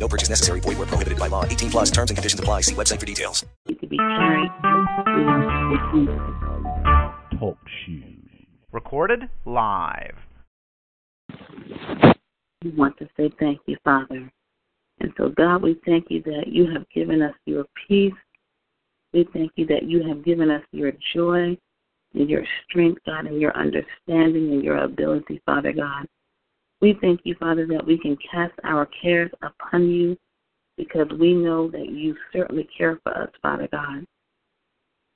No purchase necessary. Void where prohibited by law. 18 plus terms and conditions apply. See website for details. It could be carried through Talk Shoes. Recorded live. We want to say thank you, Father. And so, God, we thank you that you have given us your peace. We thank you that you have given us your joy and your strength, God, and your understanding and your ability, Father God. We thank you, Father, that we can cast our cares upon you because we know that you certainly care for us, Father God,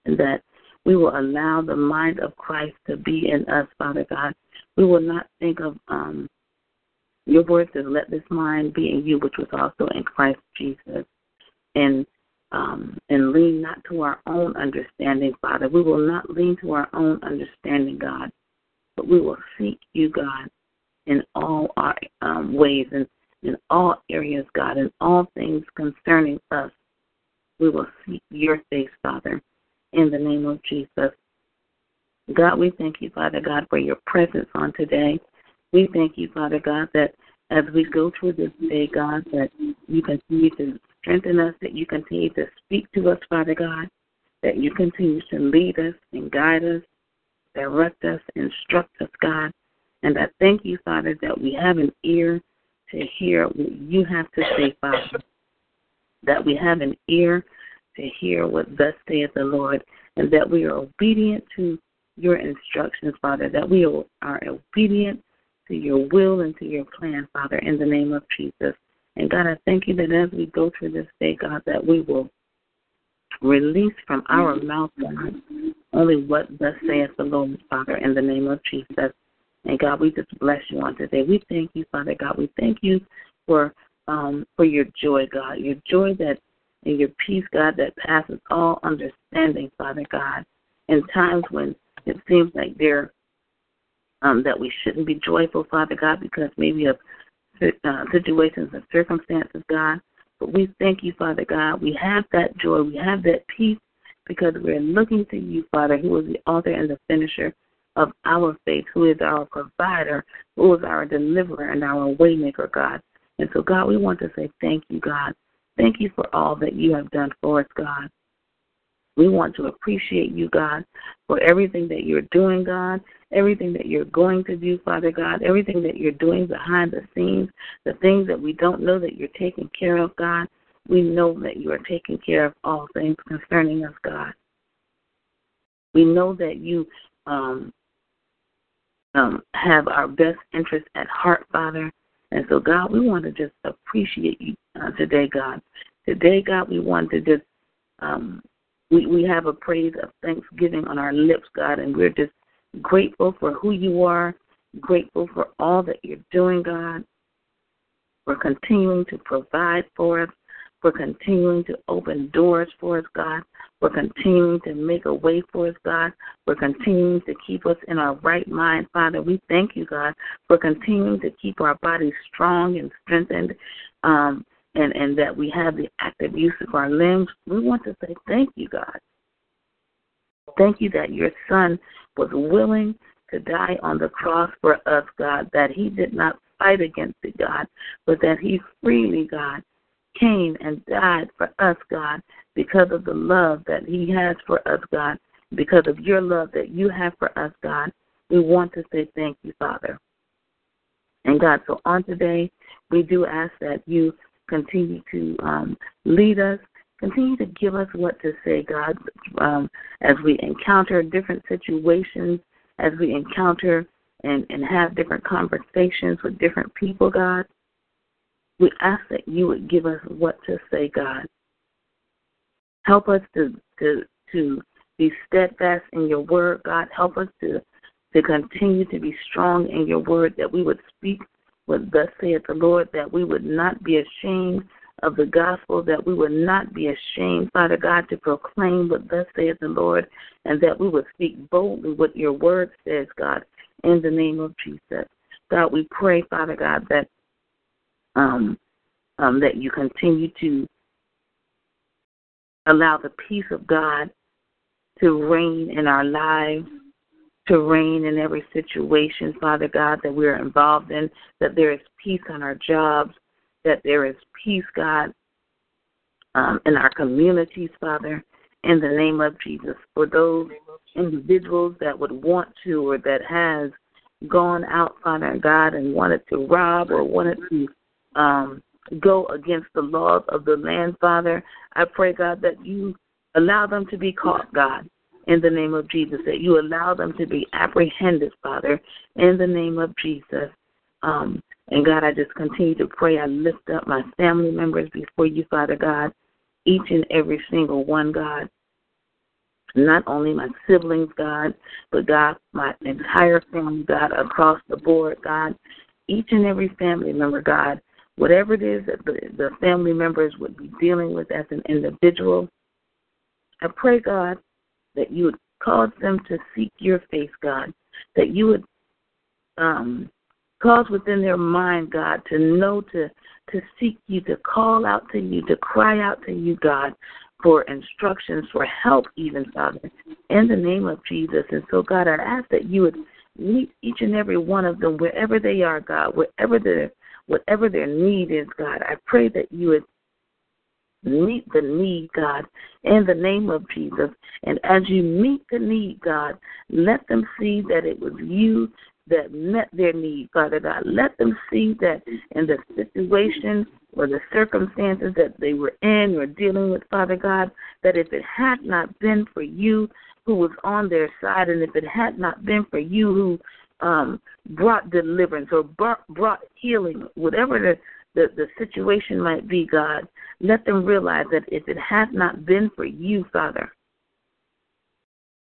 and that we will allow the mind of Christ to be in us, Father God. We will not think of your word says, let this mind be in you, which was also in Christ Jesus, and lean not to our own understanding, Father. We will not lean to our own understanding, God, but we will seek you, God, in all our ways and in all areas, God, in all things concerning us. We will seek your face, Father, in the name of Jesus. God, we thank you, Father God, for your presence on today. We thank you, Father God, that as we go through this day, God, that you continue to strengthen us, that you continue to speak to us, Father God, that you continue to lead us and guide us, direct us, instruct us, God. And I thank you, Father, that we have an ear to hear what you have to say, Father, that we have an ear to hear what thus saith the Lord, and that we are obedient to your instructions, Father, that we are obedient to your will and to your plan, Father, in the name of Jesus. And, God, I thank you that as we go through this day, God, that we will release from our mouth, God, only what thus saith the Lord, Father, in the name of Jesus. And, God, we just bless you on today. We thank you, Father God. We thank you for your joy, God, your joy that and your peace, God, that passes all understanding, Father God, in times when it seems like that we shouldn't be joyful, Father God, because maybe of situations and circumstances, God. But we thank you, Father God. We have that joy. We have that peace because we're looking to you, Father, who is the author and the finisher of our faith, who is our provider, who is our deliverer and our waymaker, God. And so, God, we want to say thank you, God. Thank you for all that you have done for us, God. We want to appreciate you, God, for everything that you're doing, God, everything that you're going to do, Father God, everything that you're doing behind the scenes, the things that we don't know that you're taking care of, God. We know that you are taking care of all things concerning us, God. We know that you have our best interest at heart, Father. And so, God, we want to just appreciate you today, God. Today, God, we want to just, we have a praise of thanksgiving on our lips, God, and we're just grateful for who you are, grateful for all that you're doing, God, for continuing to provide for us, for continuing to open doors for us, God. We're continuing to make a way for us, God. We're continuing to keep us in our right mind, Father. We thank you, God, for continuing to keep our bodies strong and strengthened and that we have the active use of our limbs. We want to say thank you, God. Thank you that your son was willing to die on the cross for us, God, that he did not fight against it, God, but that he freely, God, came and died for us, God, because of the love that he has for us, God, because of your love that you have for us, God. We want to say thank you, Father. And, God, so on today, we do ask that you continue to lead us, continue to give us what to say, God, as we encounter different situations, as we encounter and have different conversations with different people, God. We ask that you would give us what to say, God. Help us to be steadfast in your word, God. Help us to continue to be strong in your word, that we would speak what thus saith the Lord, that we would not be ashamed of the gospel, that we would not be ashamed, Father God, to proclaim what thus saith the Lord, and that we would speak boldly what your word says, God, in the name of Jesus. God, we pray, Father God, that that you continue to allow the peace of God to reign in our lives, to reign in every situation, Father God, that we are involved in, that there is peace on our jobs, that there is peace, God, in our communities, Father, in the name of Jesus. For those individuals that would want to or that has gone out, Father God, and wanted to rob or wanted to go against the laws of the land, Father, I pray, God, that you allow them to be caught, God, in the name of Jesus, that you allow them to be apprehended, Father, in the name of Jesus. And, God, I just continue to pray. I lift up my family members before you, Father God, each and every single one, God, not only my siblings, God, but, God, my entire family, God, across the board, God, each and every family member, God, whatever it is that the family members would be dealing with as an individual, I pray, God, that you would cause them to seek your face, God, that you would cause within their mind, God, to know, to seek you, to call out to you, to cry out to you, God, for instructions, for help even, Father, in the name of Jesus. And so, God, I ask that you would meet each and every one of them wherever they are, God, whatever their need is, God. I pray that you would meet the need, God, in the name of Jesus. And as you meet the need, God, let them see that it was you that met their need, Father God. Let them see that in the situation or the circumstances that they were in or dealing with, Father God, that if it had not been for you who was on their side, and if it had not been for you who brought deliverance or brought healing, whatever the situation might be, God, let them realize that if it had not been for you, Father,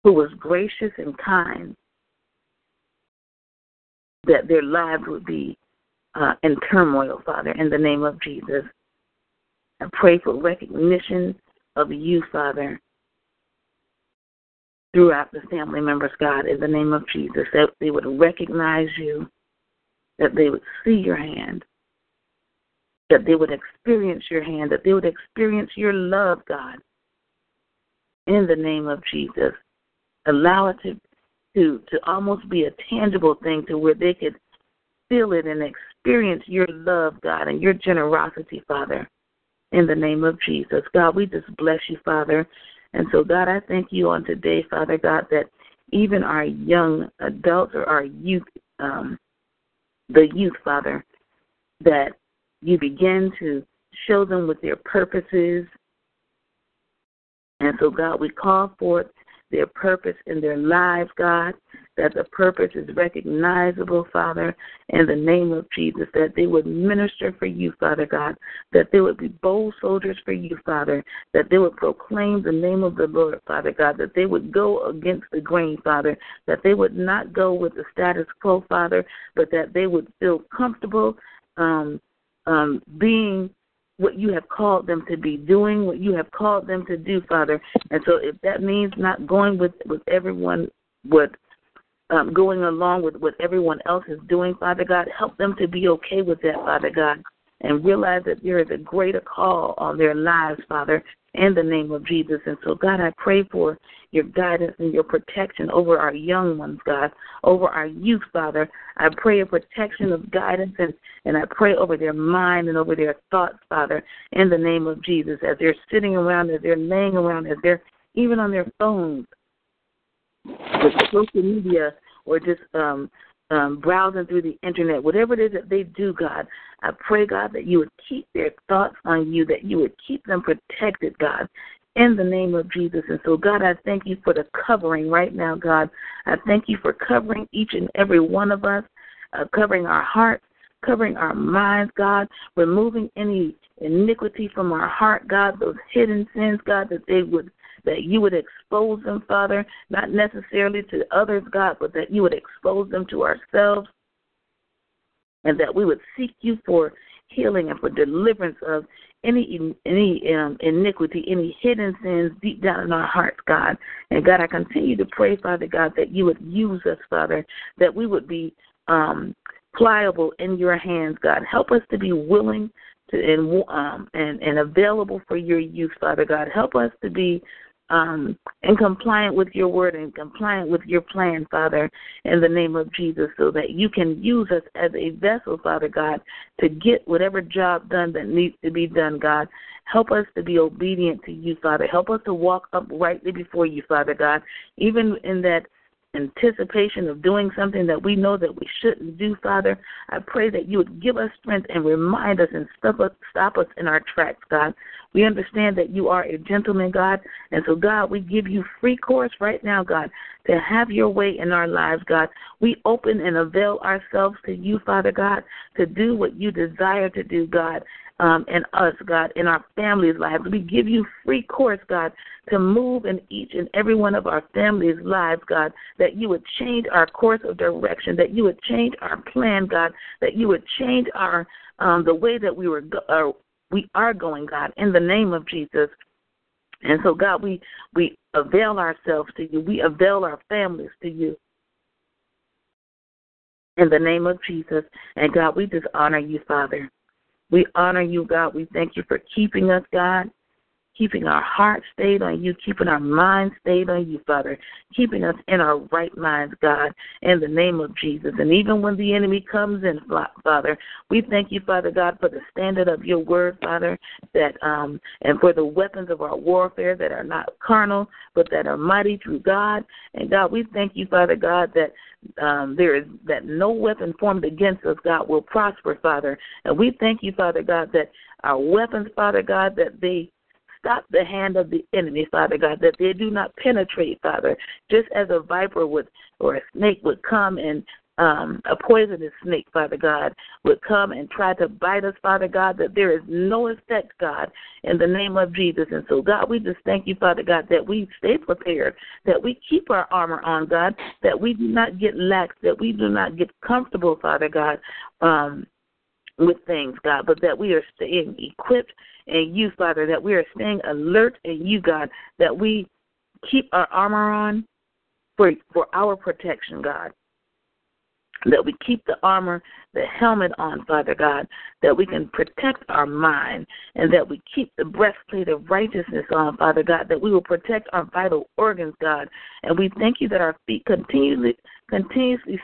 who was gracious and kind, that their lives would be in turmoil, Father, in the name of Jesus. I pray for recognition of you, Father, throughout the family members, God, in the name of Jesus, that they would recognize you, that they would see your hand, that they would experience your hand, that they would experience your love, God, in the name of Jesus. Allow it to almost be a tangible thing to where they could feel it and experience your love, God, and your generosity, Father, in the name of Jesus. God, we just bless you, Father. And so, God, I thank you on today, Father God, that even our young adults or our youth, the youth, Father, that you begin to show them with their purposes. And so, God, we call forth their purpose in their lives, God, that the purpose is recognizable, Father, in the name of Jesus, that they would minister for you, Father God, that they would be bold soldiers for you, Father, that they would proclaim the name of the Lord, Father God, that they would go against the grain, Father, that they would not go with the status quo, Father, but that they would feel comfortable being what you have called them to be, doing what you have called them to do, Father. And so if that means not going with everyone, with going along with what everyone else is doing, Father God, help them to be okay with that, Father God, and realize that there is a greater call on their lives, Father, in the name of Jesus. And so, God, I pray for your guidance and your protection over our young ones, God, over our youth, Father. I pray a protection of guidance, and I pray over their mind and over their thoughts, Father, in the name of Jesus, as they're sitting around, as they're laying around, as they're even on their phones, with social media, or just browsing through the internet, whatever it is that they do, God, I pray, God, that you would keep their thoughts on you, that you would keep them protected, God, in the name of Jesus. And so, God, I thank you for the covering right now, God. I thank you for covering each and every one of us, covering our hearts, covering our minds, God, removing any iniquity from our heart, God, those hidden sins, God, that you would expose them, Father, not necessarily to others, God, but that you would expose them to ourselves, and that we would seek you for healing and for deliverance of any iniquity, any hidden sins deep down in our hearts, God. And God, I continue to pray, Father God, that you would use us, Father, that we would be pliable in your hands, God. Help us to be willing and available for your use, Father God. Help us to be and compliant with your word and compliant with your plan, Father, in the name of Jesus, so that you can use us as a vessel, Father God, to get whatever job done that needs to be done, God. Help us to be obedient to you, Father. Help us to walk uprightly before you, Father God, even in that anticipation of doing something that we know that we shouldn't do, Father. I pray that you would give us strength and remind us and stop us in our tracks, God. We understand that you are a gentleman, God, and so, God, we give you free course right now, God, to have your way in our lives, God. We open and avail ourselves to you, Father God, to do what you desire to do, God, and us, God, in our families' lives. We give you free course, God, to move in each and every one of our families' lives, God, that you would change our course of direction, that you would change our plan, God, that you would change our the way that we are going, God, in the name of Jesus. And so, God, we avail ourselves to you. We avail our families to you. In the name of Jesus. And, God, we just honor you, Father. We honor you, God. We thank you for keeping us, God, keeping our heart stayed on you, keeping our mind stayed on you, Father, keeping us in our right minds, God, in the name of Jesus. And even when the enemy comes in, Father, we thank you, Father God, for the standard of your word, Father, that and for the weapons of our warfare that are not carnal, but that are mighty through God. And, God, we thank you, Father God, that that no weapon formed against us, God, will prosper, Father. And we thank you, Father God, that our weapons, Father God, that they stop the hand of the enemy, Father God, that they do not penetrate, Father, just as a viper would, or a snake would come and a poisonous snake, Father God, would come and try to bite us, Father God, that there is no effect, God, in the name of Jesus. And so, God, we just thank you, Father God, that we stay prepared, that we keep our armor on, God, that we do not get lax, that we do not get comfortable, Father God, with things, God, but that we are staying equipped in you, Father, that we are staying alert in you, God, that we keep our armor on for our protection, God, that we keep the armor, the helmet on, Father God, that we can protect our mind, and that we keep the breastplate of righteousness on, Father God, that we will protect our vital organs, God. And we thank you that our feet continuously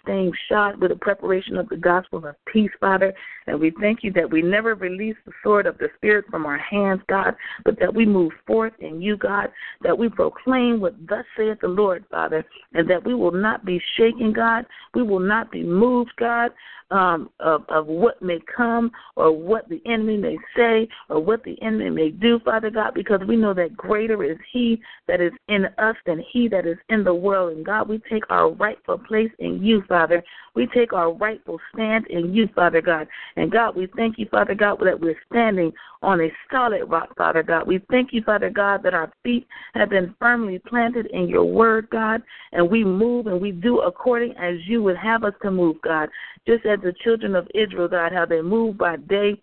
staying shod with the preparation of the gospel of peace, Father. And we thank you that we never release the sword of the Spirit from our hands, God, but that we move forth in you, God, that we proclaim what thus saith the Lord, Father, and that we will not be shaken, God. We will not be moved, God, of what may come or what the enemy may say or what the enemy may do, Father God, because we know that greater is he that is in us than he that is in the world. And, God, we take our rightful place in you, Father. We take our rightful stand in you, Father God. And, God, we thank you, Father God, that we're standing on a solid rock, Father God. We thank you, Father God, that our feet have been firmly planted in your word, God, and we move and we do according as you would have us to move, God, just as the children of Israel, God, how they move by day,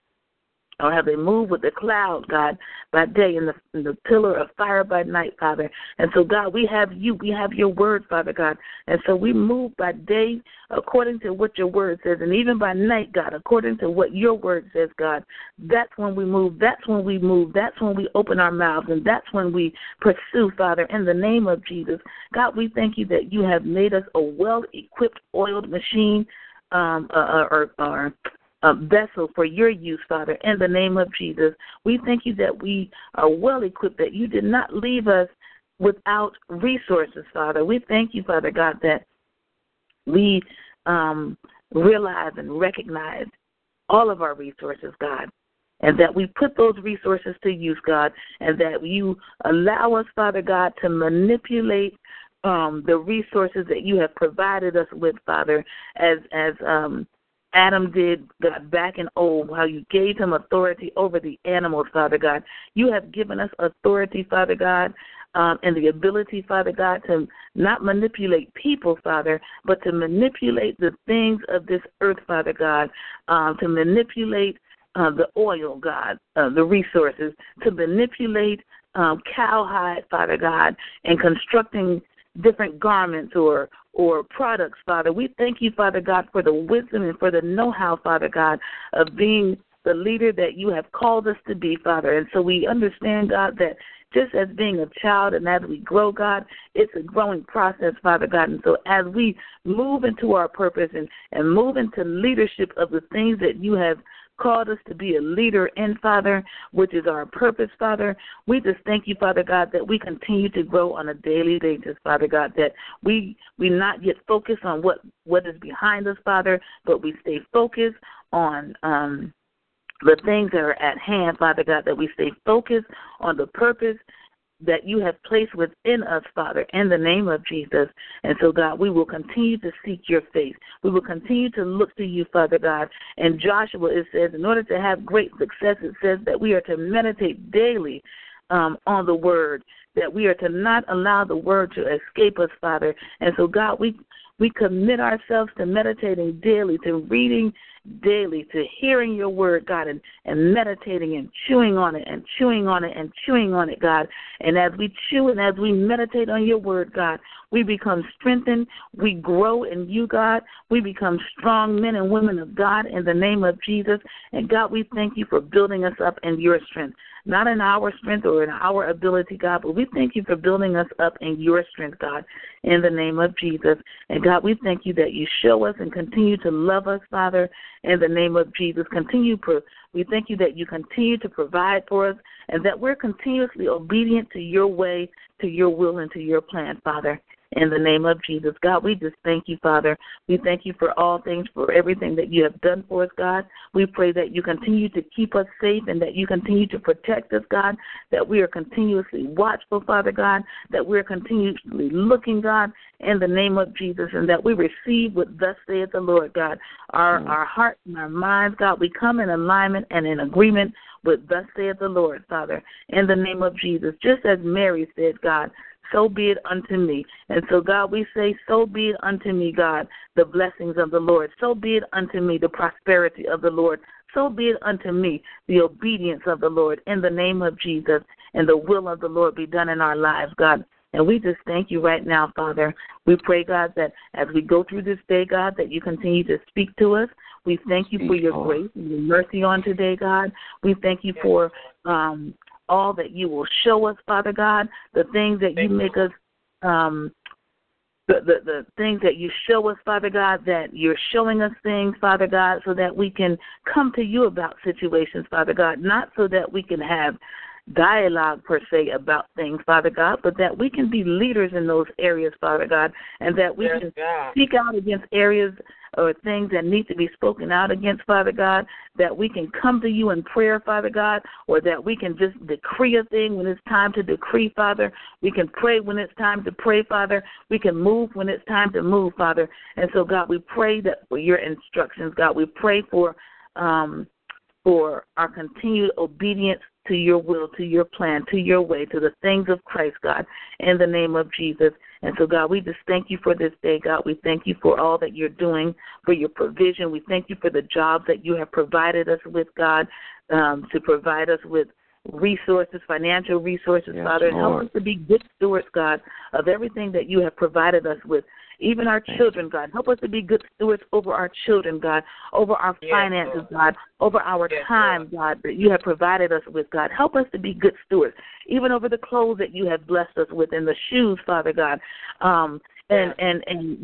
or how they move with the cloud, God, by day, and the pillar of fire by night, Father. And so, God, we have you. We have your word, Father God. And so we move by day according to what your word says, and even by night, God, according to what your word says, God. That's when we move. That's when we move. That's when we open our mouths, and that's when we pursue, Father, in the name of Jesus. God, we thank you that you have made us a well-equipped, oiled machine, or vessel for your use, Father, in the name of Jesus. We thank you that we are well equipped, that you did not leave us without resources, Father. We thank you, Father God, that we realize and recognize all of our resources, God, and that we put those resources to use, God, and that you allow us, Father God, to manipulate the resources that you have provided us with, Father, as Adam did, God, back in old, how you gave him authority over the animals, Father God. You have given us authority, Father God, and the ability, Father God, to not manipulate people, Father, but to manipulate the things of this earth, Father God, to manipulate the oil, God, the resources to manipulate cowhide, Father God, and constructing different garments or products, Father. We thank you, Father God, for the wisdom and for the know-how, Father God, of being the leader that you have called us to be, Father. And so we understand, God, that just as being a child and as we grow, God, it's a growing process, Father God. And so as we move into our purpose and move into leadership of the things that you have called us to be a leader in, Father, which is our purpose, Father. We just thank you, Father God, that we continue to grow on a daily basis, Father God, that we not yet focus on what is behind us, Father, but we stay focused on the things that are at hand, Father God, that we stay focused on the purpose that you have placed within us, Father, in the name of Jesus. And so, God, we will continue to seek your face. We will continue to look to you, Father God. And Joshua, it says, in order to have great success, it says that we are to meditate daily on the word, that we are to not allow the word to escape us, Father. And so, God, we commit ourselves to meditating daily, to reading daily, to hearing your word, God, and meditating and chewing on it and chewing on it and chewing on it, God. And as we chew and as we meditate on your word, God, we become strengthened. We grow in you, God. We become strong men and women of God in the name of Jesus. And, God, we thank you for building us up in your strength, not in our strength or in our ability, God, but we thank you for building us up in your strength, God, in the name of Jesus. And, God, we thank you that you show us and continue to love us, Father, in the name of Jesus. We thank you that you continue to provide for us and that we're continuously obedient to your way, to your will, and to your plan, Father, in the name of Jesus. God, we just thank you, Father. We thank you for all things, for everything that you have done for us, God. We pray that you continue to keep us safe and that you continue to protect us, God, that we are continuously watchful, Father God, that we are continuously looking, God, in the name of Jesus, and that we receive what thus saith the Lord, God. Our heart and our minds, God, we come in alignment and in agreement with thus saith the Lord, Father, in the name of Jesus. Just as Mary said, God, so be it unto me. And so, God, we say, so be it unto me, God, the blessings of the Lord. So be it unto me, the prosperity of the Lord. So be it unto me, the obedience of the Lord, in the name of Jesus, and the will of the Lord be done in our lives, God. And we just thank you right now, Father. We pray, God, that as we go through this day, God, that you continue to speak to us. We thank you for your grace and your mercy on today, God. We thank you for all that you will show us, Father God, the things that you make us, the things that you show us, Father God, that you're showing us things, Father God, so that we can come to you about situations, Father God, not so that we can have dialogue per se about things, Father God, but that we can be leaders in those areas, Father God, and that we can speak out against areas or things that need to be spoken out against, Father God, that we can come to you in prayer, Father God, or that we can just decree a thing when it's time to decree, Father. We can pray when it's time to pray, Father. We can move when it's time to move, Father. And so, God, we pray that for your instructions, God. We pray for our continued obedience to your will, to your plan, to your way, to the things of Christ, God, in the name of Jesus. And so, God, we just thank you for this day, God. We thank you for all that you're doing, for your provision. We thank you for the jobs that you have provided us with, God, to provide us with resources, financial resources, yes, Father, and help us to be good stewards, God, of everything that you have provided us with. Even our children, God. Help us to be good stewards over our children, God, over our finances, God, over our time, God, that you have provided us with, God. Help us to be good stewards, even over the clothes that you have blessed us with and the shoes, Father God, and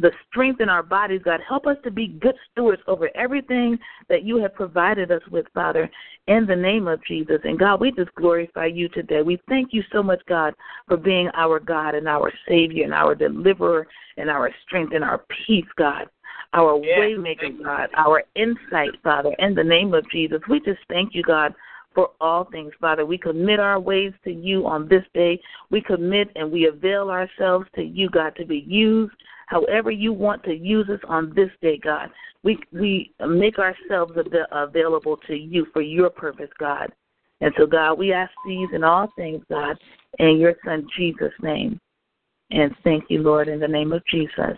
the strength in our bodies, God. Help us to be good stewards over everything that you have provided us with, Father, in the name of Jesus. And, God, we just glorify you today. We thank you so much, God, for being our God and our Savior and our deliverer and our strength and our peace, God, our waymaker, God, our insight, Father, in the name of Jesus. We just thank you, God, for all things, Father. We commit our ways to you on this day. We commit and we avail ourselves to you, God, to be used however you want to use us on this day, God. We make ourselves available to you for your purpose, God. And so, God, we ask these and all things, God, in your Son Jesus' name. And thank you, Lord, in the name of Jesus.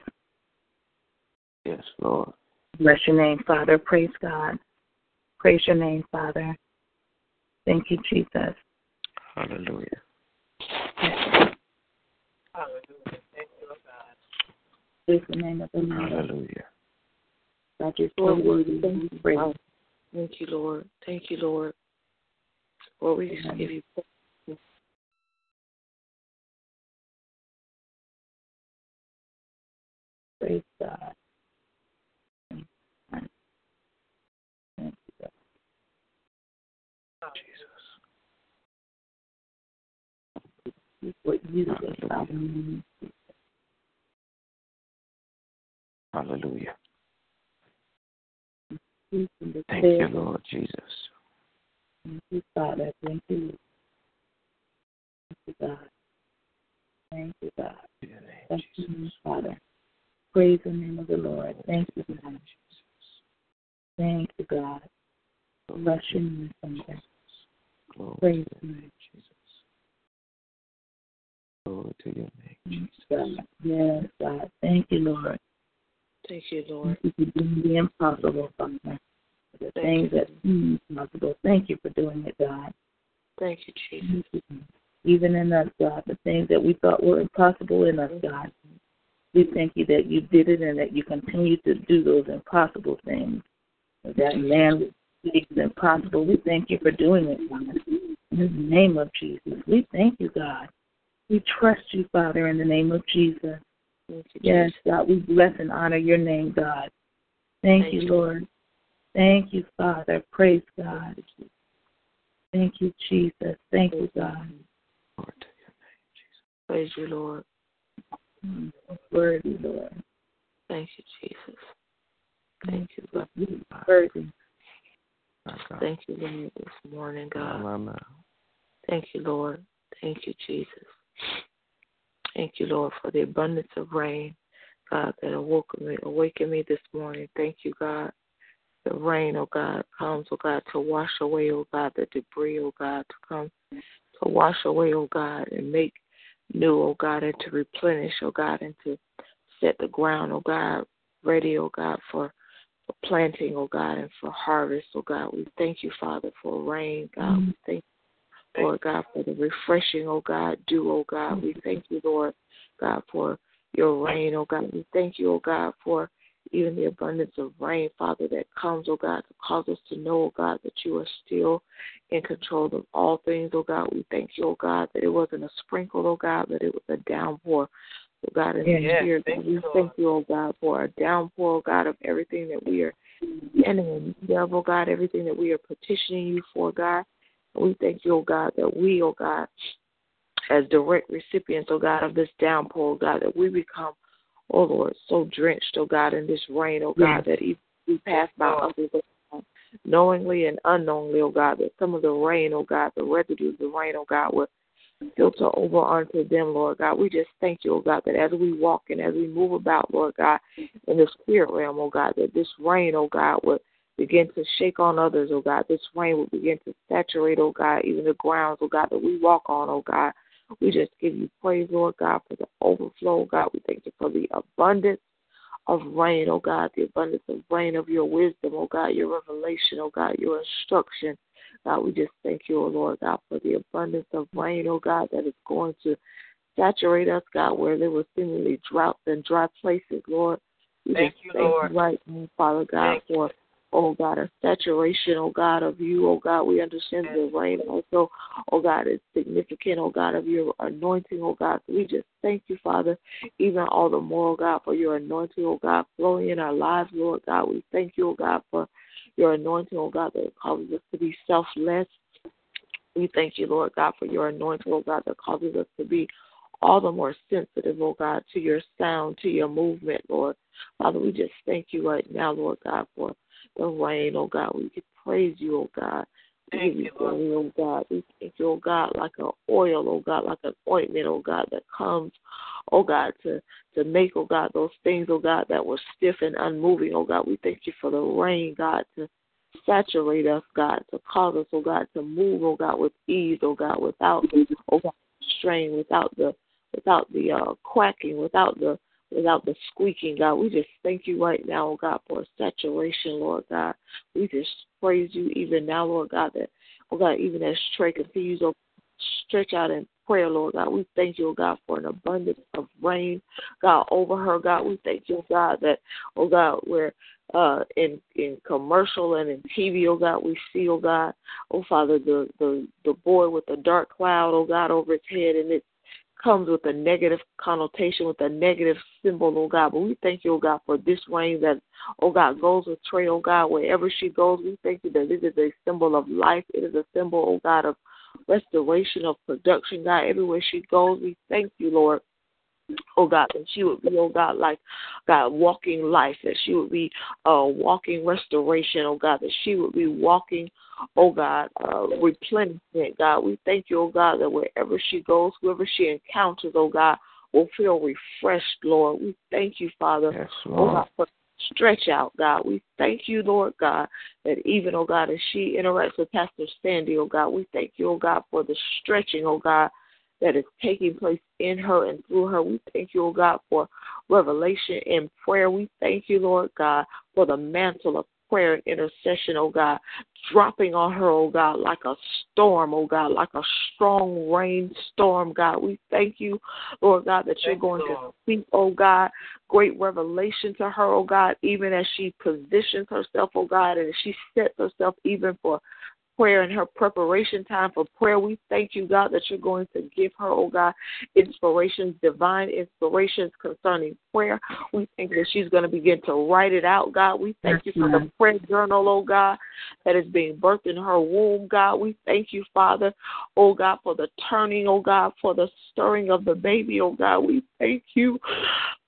Yes, Lord. Bless your name, Father. Praise God. Praise your name, Father. Thank you, Jesus. Hallelujah. Hallelujah. Thank you, Lord God. Praise the name of the Lord. Hallelujah. Thank you, Lord. Thank you, Lord. Thank you, Lord. Lord, we just give you praise. Praise God. Thank you, God. Oh, Jesus. This is what you say about me. Hallelujah. Thank you, Lord Jesus. Thank you, Father. Thank you. Thank you, God. Thank you, God. Thank you, Father. Praise the name of the Lord. Thank you, God. Thank you, God. Bless your name, Father. Praise the name, Jesus. Glory to your name, Jesus. Yes, God. Thank you, Lord. Thank you, Lord. Thank you for doing the impossible, Father. For the things that seem impossible. Thank you for doing it, God. Thank you, Jesus. Even in us, God, the things that we thought were impossible in us, God. We thank you that you did it and that you continue to do those impossible things. That man is impossible. We thank you for doing it, Father. In the name of Jesus, we thank you, God. We trust you, Father, in the name of Jesus. Yes, God, we bless and honor your name, God. Thank you, Lord. Thank you, Father. Praise God. Thank you, Jesus. Thank you, God. Praise you, Lord. Worthy, Lord. Thank you, Jesus. Thank you, God. Worthy. Thank you, Lord, this morning, God. Thank you, Lord. Thank you, Jesus. Thank you, Lord, for the abundance of rain, God, that awakened me this morning. Thank you, God. The rain, oh God, comes, oh God, to wash away, oh God, the debris, oh God, to come to wash away, oh God, and make new, oh God, and to replenish, oh God, and to set the ground, oh God, ready, oh God, for planting, oh God, and for harvest, oh God. We thank you, Father, for rain, God. We thank you, Lord God, for the refreshing, oh God, dew, oh God. We thank you, Lord God, for your rain, oh God. We thank you, oh God, for even the abundance of rain, Father, that comes, oh God, to cause us to know, oh God, that you are still in control of all things, oh God. We thank you, oh God, that it wasn't a sprinkle, oh God, but it was a downpour, oh God. And here, we thank you, oh God, for a downpour, oh God, of everything that we are standing in, oh God, everything that we are petitioning you for, God. And we thank you, oh God, that we, oh God, as direct recipients, oh God, of this downpour, oh God, that we become, oh, Lord, so drenched, oh, God, in this rain, oh, God, that even we pass by others, oh God, knowingly and unknowingly, oh, God, that some of the rain, oh, God, the residue of the rain, oh, God, will filter over onto them, Lord God. We just thank you, oh, God, that as we walk and as we move about, Lord God, in the spirit realm, oh, God, that this rain, oh, God, would begin to shake on others, oh, God. This rain will begin to saturate, oh, God, even the grounds, oh, God, that we walk on, oh, God. We just give you praise, Lord God, for the overflow, God. We thank you for the abundance of rain, oh God, the abundance of rain of your wisdom, oh God, your revelation, oh God, your instruction. God, we just thank you, oh Lord God, for the abundance of rain, oh God, that is going to saturate us, God, where there were seemingly droughts and dry places, Lord. Thank you, Lord. Right now, Father God, for oh, God, a saturation, oh, God, of you, oh, God. We understand the rain also, oh, God, is significant, oh, God, of your anointing, oh, God. We just thank you, Father, even all the more, oh, God, for your anointing, oh, God, flowing in our lives, Lord God. We thank you, oh, God, for your anointing, oh, God, that causes us to be selfless. We thank you, Lord God, for your anointing, oh, God, that causes us to be all the more sensitive, oh, God, to your sound, to your movement, Lord. Father, we just thank you right now, Lord God, for the rain, oh God. We can praise you, oh God. Thank you, Lord. Oh God. We thank you, oh God, like an oil, oh God, like an ointment, oh God, that comes, oh God, to make, oh God, those things, oh God, that were stiff and unmoving, oh God. We thank you for the rain, God, to saturate us, God, to cause us, oh God, to move, oh God, with ease, oh God, without, oh God, strain, without the quacking, without the without the squeaking, God. We just thank you right now, oh God, for a saturation, Lord God. We just praise you even now, Lord God, that, oh God, even as Trey continues to stretch out in prayer, Lord God, we thank you, oh God, for an abundance of rain, God, over her, God. We thank you, oh God, that, oh God, we're in commercial and in TV, oh God, we see, oh God, oh Father, the boy with the dark cloud, oh God, over his head, and it comes with a negative connotation, with a negative symbol, oh God. But we thank you, oh God, for this rain that, oh God, goes with Trey, oh God, wherever she goes. We thank you that this is a symbol of life. It is a symbol, oh God, of restoration, of production, God. Everywhere she goes, we thank you, Lord. Oh God, that she would be, oh God, like God, walking life, that she would be walking restoration, oh God, that she would be walking, oh God, replenishment, God. We thank you, oh God, that wherever she goes, whoever she encounters, oh God, will feel refreshed, Lord. We thank you, Father, yes, Lord. Oh God, for stretch out, God. We thank you, Lord God, that even, oh God, as she interacts with Pastor Sandy, oh God, we thank you, oh God, for the stretching, oh God, that is taking place in her and through her. We thank you, oh God, for revelation and prayer. We thank you, Lord God, for the mantle of prayer and intercession, oh God, dropping on her, oh God, like a storm, oh God, like a strong rainstorm, God. We thank you, Lord God, that you're going to speak, oh God, great revelation to her, oh God, even as she positions herself, oh God, and as she sets herself even for prayer and her preparation time for prayer. We thank you, God, that you're going to give her, oh God, inspirations, divine inspirations concerning prayer. We thank that she's going to begin to write it out, God. We thank you for the prayer journal, oh God, that is being birthed in her womb, God. We thank you, Father, oh God, for the turning, oh God, for the stirring of the baby, oh God. We thank you,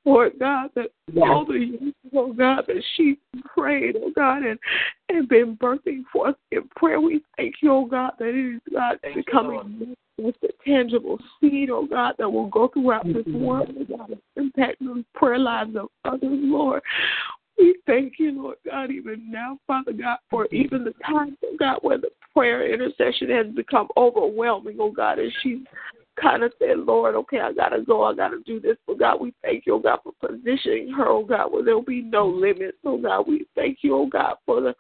Lord God, that all the years, oh God, that she prayed, oh God, and been birthing forth in prayer. We thank you, oh God, that it is, God, becoming with the tangible seed, oh God, that will go throughout this world, oh God, impact on prayer lives of others, Lord. We thank you, Lord God, even now, Father God, for even the times, oh God, where the prayer intercession has become overwhelming, oh God, and she's kind of said, Lord, okay, I got to go, I got to do this. But God, we thank you, oh God, for positioning her, oh God, where there will be no limits. Oh God, we thank you, oh God, for the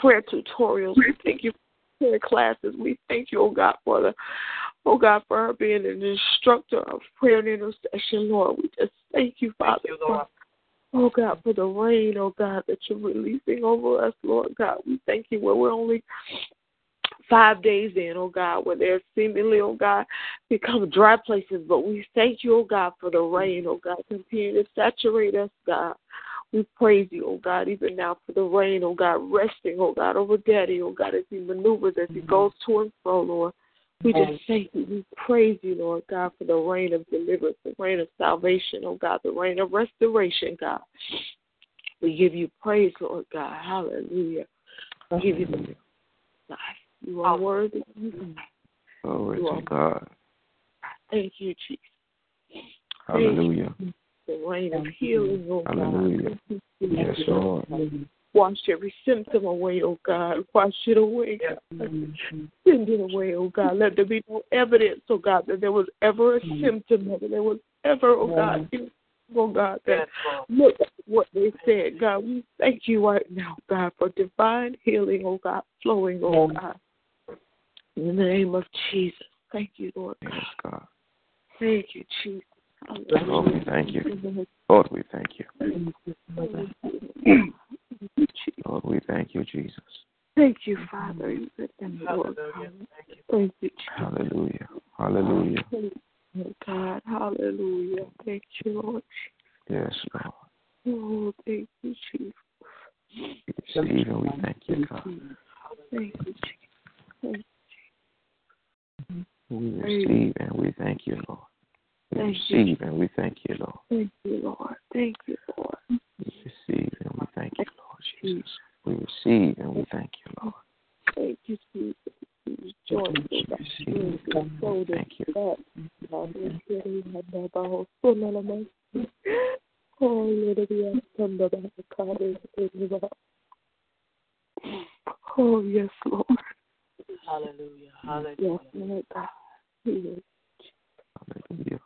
prayer tutorials. We thank you for prayer classes. We thank you, oh God, for the, oh God, for her being an instructor of prayer and intercession, Lord. We just thank you, Father. Thank you, Lord. Oh God, for the rain, oh God, that you're releasing over us, Lord God. We thank you where we're only 5 days in, oh God, where there's seemingly, oh God, become dry places. But we thank you, oh God, for the rain, oh God. Continue to saturate us, God. We praise you, oh God, even now for the rain, oh God, resting, oh God, over Daddy, oh God, as he maneuvers, as he goes to and fro, Lord. We just thank you. We praise you, Lord God, for the rain of deliverance, the rain of salvation, oh God, the rain of restoration, God. We give you praise, Lord God. Hallelujah. We give you praise, God. You are worthy. Glory to God. Thank you, Jesus. Hallelujah. Thank you. The rain of healing, oh God. Hallelujah. Yes, Lord. Wash every symptom away, oh God. Wash it away, God. Send it away, oh God. Let there be no evidence, oh God, that there was ever a symptom, that there was ever, oh God, oh God, that look at what they said, God. We thank you right now, God, for divine healing, oh God, flowing, oh God. In the name of Jesus. Thank you, Lord God. Yes, God. Thank you, Jesus. Lord, we thank you. Lord, we thank you. Lord, we thank you, Jesus. Thank you, Father. Lord, thank you, Jesus. Hallelujah. Hallelujah. Oh, God. Hallelujah. Thank you, Lord. Yes, Lord. Oh, thank you, Jesus. Even we thank you, God. Thank you, Jesus. We receive and we thank you, Lord. We receive and we thank you, Lord. Thank you, Lord. Thank you, Lord. We receive and we thank you, Lord Jesus. We receive and we thank you, Lord. Thank you, Jesus. Thank you. Oh, yes, Lord. Hallelujah. Hallelujah. Hallelujah.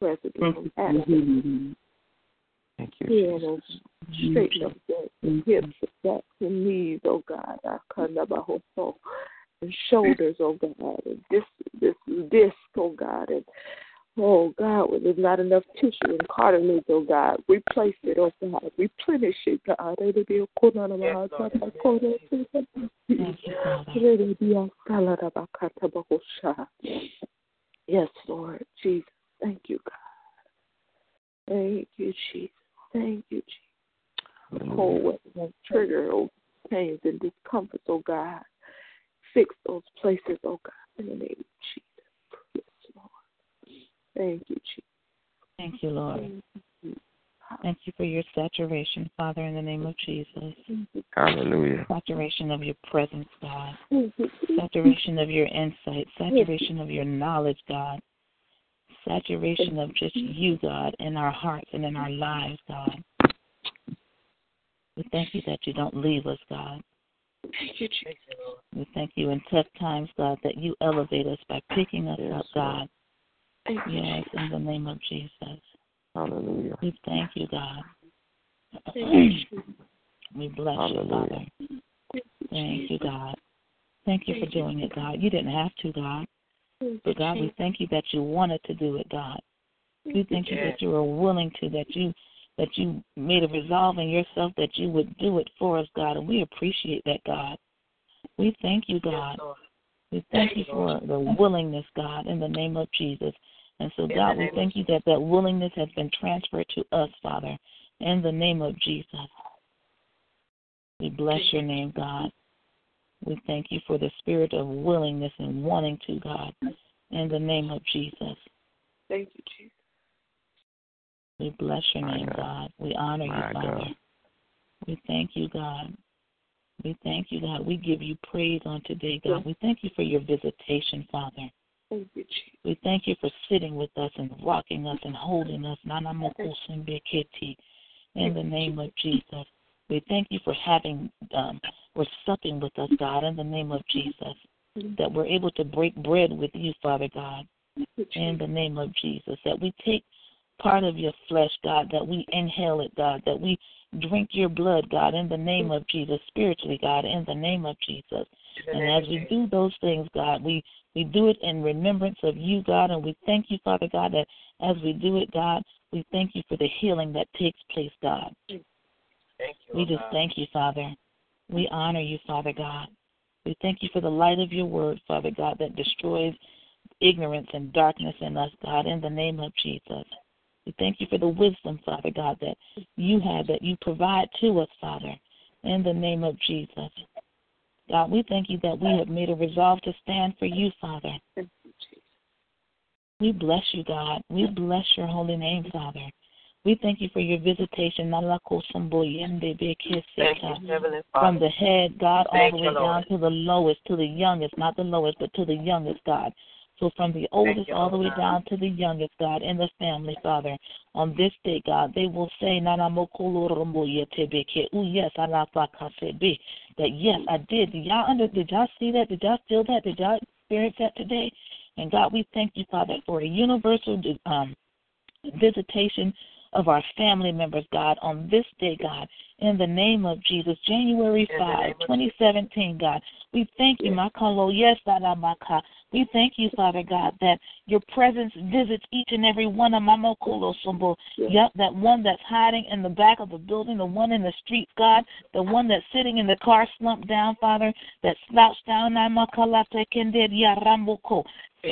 residue from Adam. Mm-hmm. Thank you. He had those straighten up the hips, backs, and knees, oh God. I cut up a whole soul. And shoulders, oh God. And this, oh God. And oh God, when there's not enough tissue and cartilage, oh God. Replace it, oh God. Replenish it, God. It'll be yes, Lord Jesus. Thank you, God. Thank you, Jesus. Thank you, Jesus. Whole weapon and trigger, oh, pains and discomforts, oh God. Fix those places, oh God, in the name of Jesus. Yes, Lord. Thank you, Jesus. Thank you, Lord. Thank you for your saturation, Father, in the name of Jesus. Hallelujah. Saturation of your presence, God. Saturation of your insight. Saturation of your knowledge, God. Saturation of just you, God, in our hearts and in our lives, God. We thank you that you don't leave us, God. Thank you, Jesus. We thank you in tough times, God, that you elevate us by picking us up, God. Thank you. Yes, in the name of Jesus. Hallelujah. We thank you, God. Thank you. We bless you, Father. Thank you, God. Thank you for doing it, God. You didn't have to, God. But, God, we thank you that you wanted to do it, God. We thank you that you were willing to, that you made a resolve in yourself that you would do it for us, God. And we appreciate that, God. We thank you, God. We thank you for the willingness, God, in the name of Jesus. And so, God, we thank you that that willingness has been transferred to us, Father, in the name of Jesus. We bless your name, God. We thank you for the spirit of willingness and wanting to, God, in the name of Jesus. Thank you, Jesus. We bless your name, God. We honor you, Father. We thank you, God. We thank you, God. We give you praise on today, God. We thank you for your visitation, Father. Thank you, Jesus. We thank you for sitting with us and rocking us and holding us. In the name of Jesus. We thank you for having, we're supping with us, God, in the name of Jesus, that we're able to break bread with you, Father God, in the name of Jesus, that we take part of your flesh, God, that we inhale it, God, that we drink your blood, God, in the name of Jesus, spiritually, God, in the name of Jesus. And as we do those things, God, we do it in remembrance of you, God, and we thank you, Father God, that as we do it, God, we thank you for the healing that takes place, God. Thank you, we just thank you, Father. We honor you, Father God. We thank you for the light of your word, Father God, that destroys ignorance and darkness in us, God, in the name of Jesus. We thank you for the wisdom, Father God, that you have, that you provide to us, Father, in the name of Jesus. God, we thank you that we have made a resolve to stand for you, Father. We bless you, God. We bless your holy name, Father. We thank you for your visitation from the head, God, all the way down to the lowest, to the youngest, not the lowest, but to the youngest, God. So from the oldest all the way down to the youngest, God, in the family, Father, on this day, God, they will say, that yes, I did. Did y'all see that? Did y'all feel that? Did y'all experience that today? And God, we thank you, Father, for a universal visitation of our family members, God, on this day, God, in the name of Jesus, January 5, 2017, God. We thank you, Makalo, yes, Maka. We thank you, Father God, that your presence visits each and every one of Mamokolo Sumbo. Yep, that one that's hiding in the back of the building, the one in the streets, God, the one that's sitting in the car slumped down, Father, that slouched down, Namakalate Kende Yaramboko. The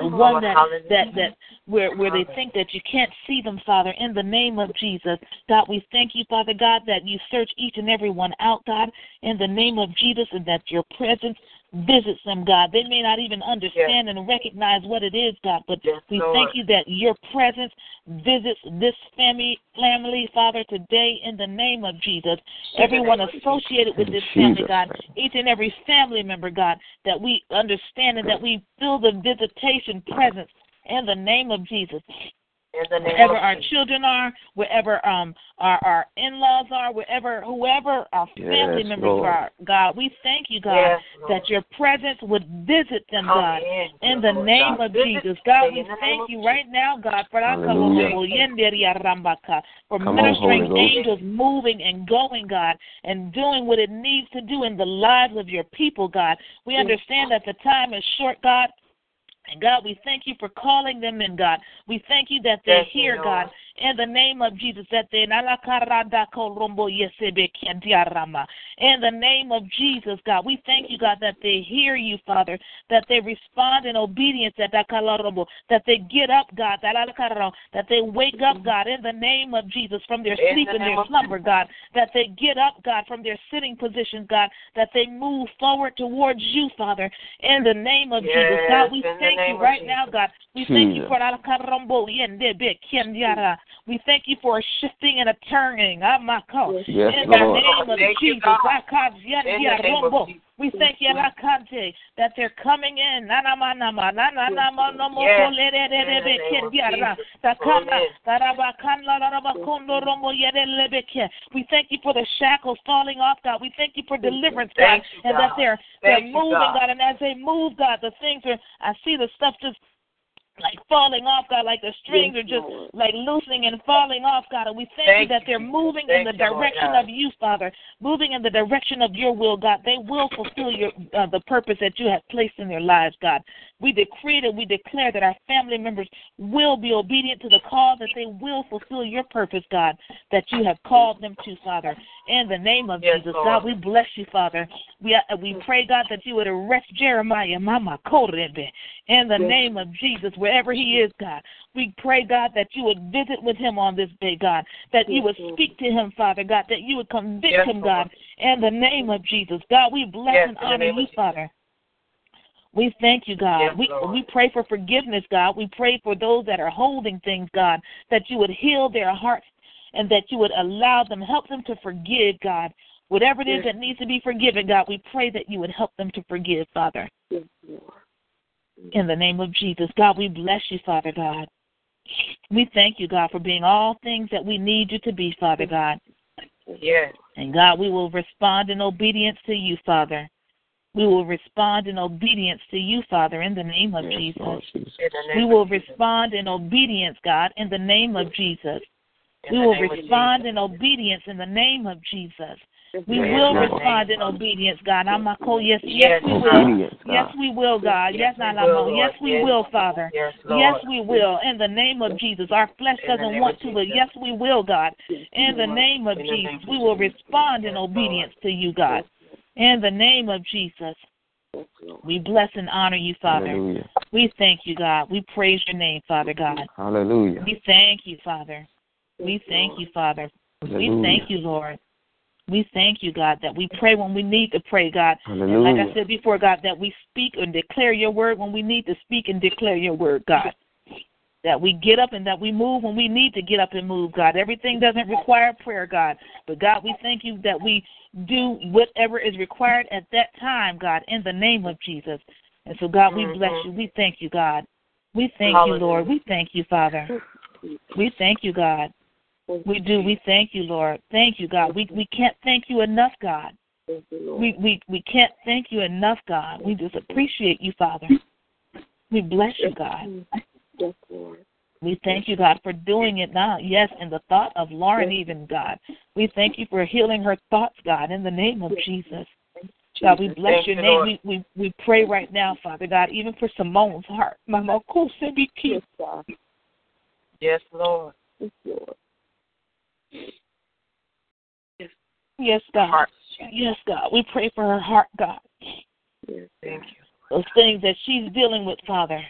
one that where they think that you can't see them, Father, in the name of Jesus. God, we thank you, Father God, that you search each and every one out, God, in the name of Jesus, and that your presence visits them, God. They may not even understand and recognize what it is, God, but we thank you that your presence visits this family, Father, today in the name of Jesus. Everyone associated with this family, God, each and every family member, God, that we understand and that we feel the visitation presence in the name of Jesus. wherever our children are, wherever our in-laws are, whoever our family members are, God. We thank you, God, that your presence would visit them, God, in the name of Jesus. God, we thank you right now, God, for ministering angels moving and going, God, and doing what it needs to do in the lives of your people, God. We understand that the time is short, God. And, God, we thank you for calling them in, God. We thank you that they're here, God, in the name of Jesus, that they in the name of Jesus, God. We thank you, God, that they hear you, Father, that they respond in obedience, that they get up, God, that they wake up, God, in the name of Jesus, from their sleep and their slumber, God, that they get up, God, from their sitting positions, God, that they move forward towards you, Father, in the name of Jesus. God, we thank you right now, God. We thank you for we thank you for a shifting and a turning. In the name of Jesus. We thank you, Alakante, that they're coming in. We thank you for the shackles falling off, God. We thank you for deliverance, God, and that they're moving, God. And as they move, God, the things are, I see the stuff just like falling off, God, like the strings are just like loosening and falling off, God. And we thank you that they're moving in the direction of you, Father, moving in the direction of your will, God. They will fulfill your the purpose that you have placed in their lives, God. We decree and we declare that our family members will be obedient to the call, that they will fulfill your purpose, God, that you have called them to, Father. In the name of Jesus, God, we bless you, Father. We pray, God, that you would arrest Jeremiah, Mama Korebe, in the name of Jesus, wherever he is, God. We pray, God, that you would visit with him on this day, God, that you would speak to him, Father, God, that you would convict him, God, in the name of Jesus. God, we bless and honor you, Father. We thank you, God. We pray for forgiveness, God. We pray for those that are holding things, God, that you would heal their hearts and that you would allow them, help them to forgive, God. Whatever it is that needs to be forgiven, God, we pray that you would help them to forgive, Father. In the name of Jesus, God, we bless you, Father God. We thank you, God, for being all things that we need you to be, Father God. And, God, we will respond in obedience to you, Father. We will respond in obedience to you, Father, in the name of Jesus. We will respond in obedience, God, in the name of Jesus. We will respond in obedience in the name of Jesus. We will respond in obedience, God. Yes, we will. Yes, we will, God. Yes, we will, Father. Yes, we will. In the name of Jesus. Our flesh doesn't want to, but yes, we will, God. In the name of Jesus, we will respond in obedience to you, God. In the name of Jesus, we bless and honor you, Father. Hallelujah. We thank you, God. We praise your name, Father God. Hallelujah. We thank you, Father. We thank you, Father. Hallelujah. We thank you, Lord. We thank you, God, that we pray when we need to pray, God. Hallelujah. And like I said before, God, that we speak and declare your word when we need to speak and declare your word, God. That we get up and that we move when we need to get up and move, God. Everything doesn't require prayer, God. But, God, we thank you that we do whatever is required at that time, God, in the name of Jesus. And so, God, we bless you. We thank you, God. We thank you, Lord. We thank you, Father. We thank you, God. We do. We thank you, Lord. Thank you, God. We can't thank you enough, God. We can't thank you enough, God. We just appreciate you, Father. We bless you, God. We thank you, God, for doing it now. Yes, in the thought of Lauren even, God. We thank you for healing her thoughts, God, in the name of Jesus. God, we bless your name. We pray right now, Father God, even for Simone's heart. Mama, cool, Cindy, keep. Yes, Lord. Yes, Lord. Yes, God. Heart. Yes, God. We pray for her heart, God. Yes, thank you. Those things that she's dealing with, Father.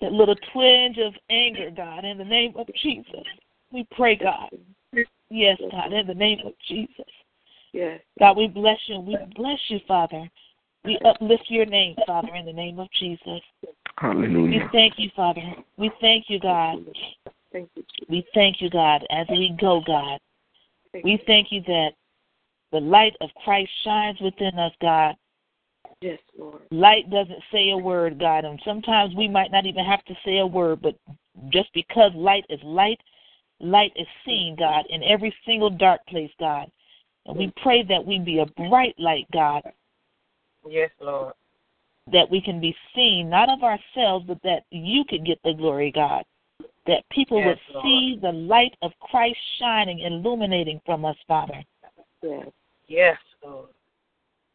That little twinge of anger, God, in the name of Jesus. We pray, God. Yes, God, in the name of Jesus. Yes. God, we bless you. We bless you, Father. We uplift your name, Father, in the name of Jesus. Hallelujah. We thank you, Father. We thank you, God. Thank you. We thank you, God, as we go, God. We thank you that the light of Christ shines within us, God. Yes, Lord. Light doesn't say a word, God, and sometimes we might not even have to say a word, but just because light, light is seen, God, in every single dark place, God. And we pray that we be a bright light, God. Yes, Lord. That we can be seen, not of ourselves, but that you could get the glory, God. That people yes, would Lord. See the light of Christ shining, illuminating from us, Father. Yes, yes Lord.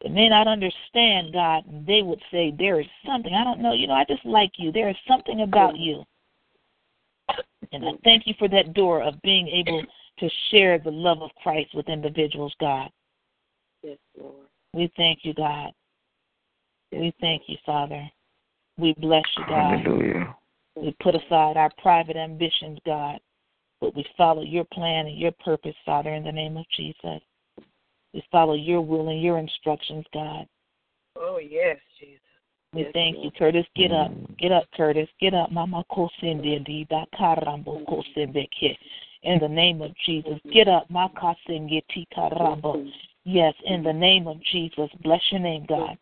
They may not understand, God, and they would say, there is something. I don't know. You know, I just like you. There is something about you. And I thank you for that door of being able to share the love of Christ with individuals, God. Yes, Lord. We thank you, God. We thank you, Father. We bless you, God. Hallelujah. We put aside our private ambitions, God, but we follow your plan and your purpose, Father, in the name of Jesus. We follow your will and your instructions, God. Oh, yes, Jesus. We yes, thank Lord. You, Curtis. Get up. Get up, Curtis. Get up. Mama Kosindi da Karambo Kosebeke. In the name of Jesus. Get up. Maka Singeti Karambo. Yes, in the name of Jesus. Bless your name, God.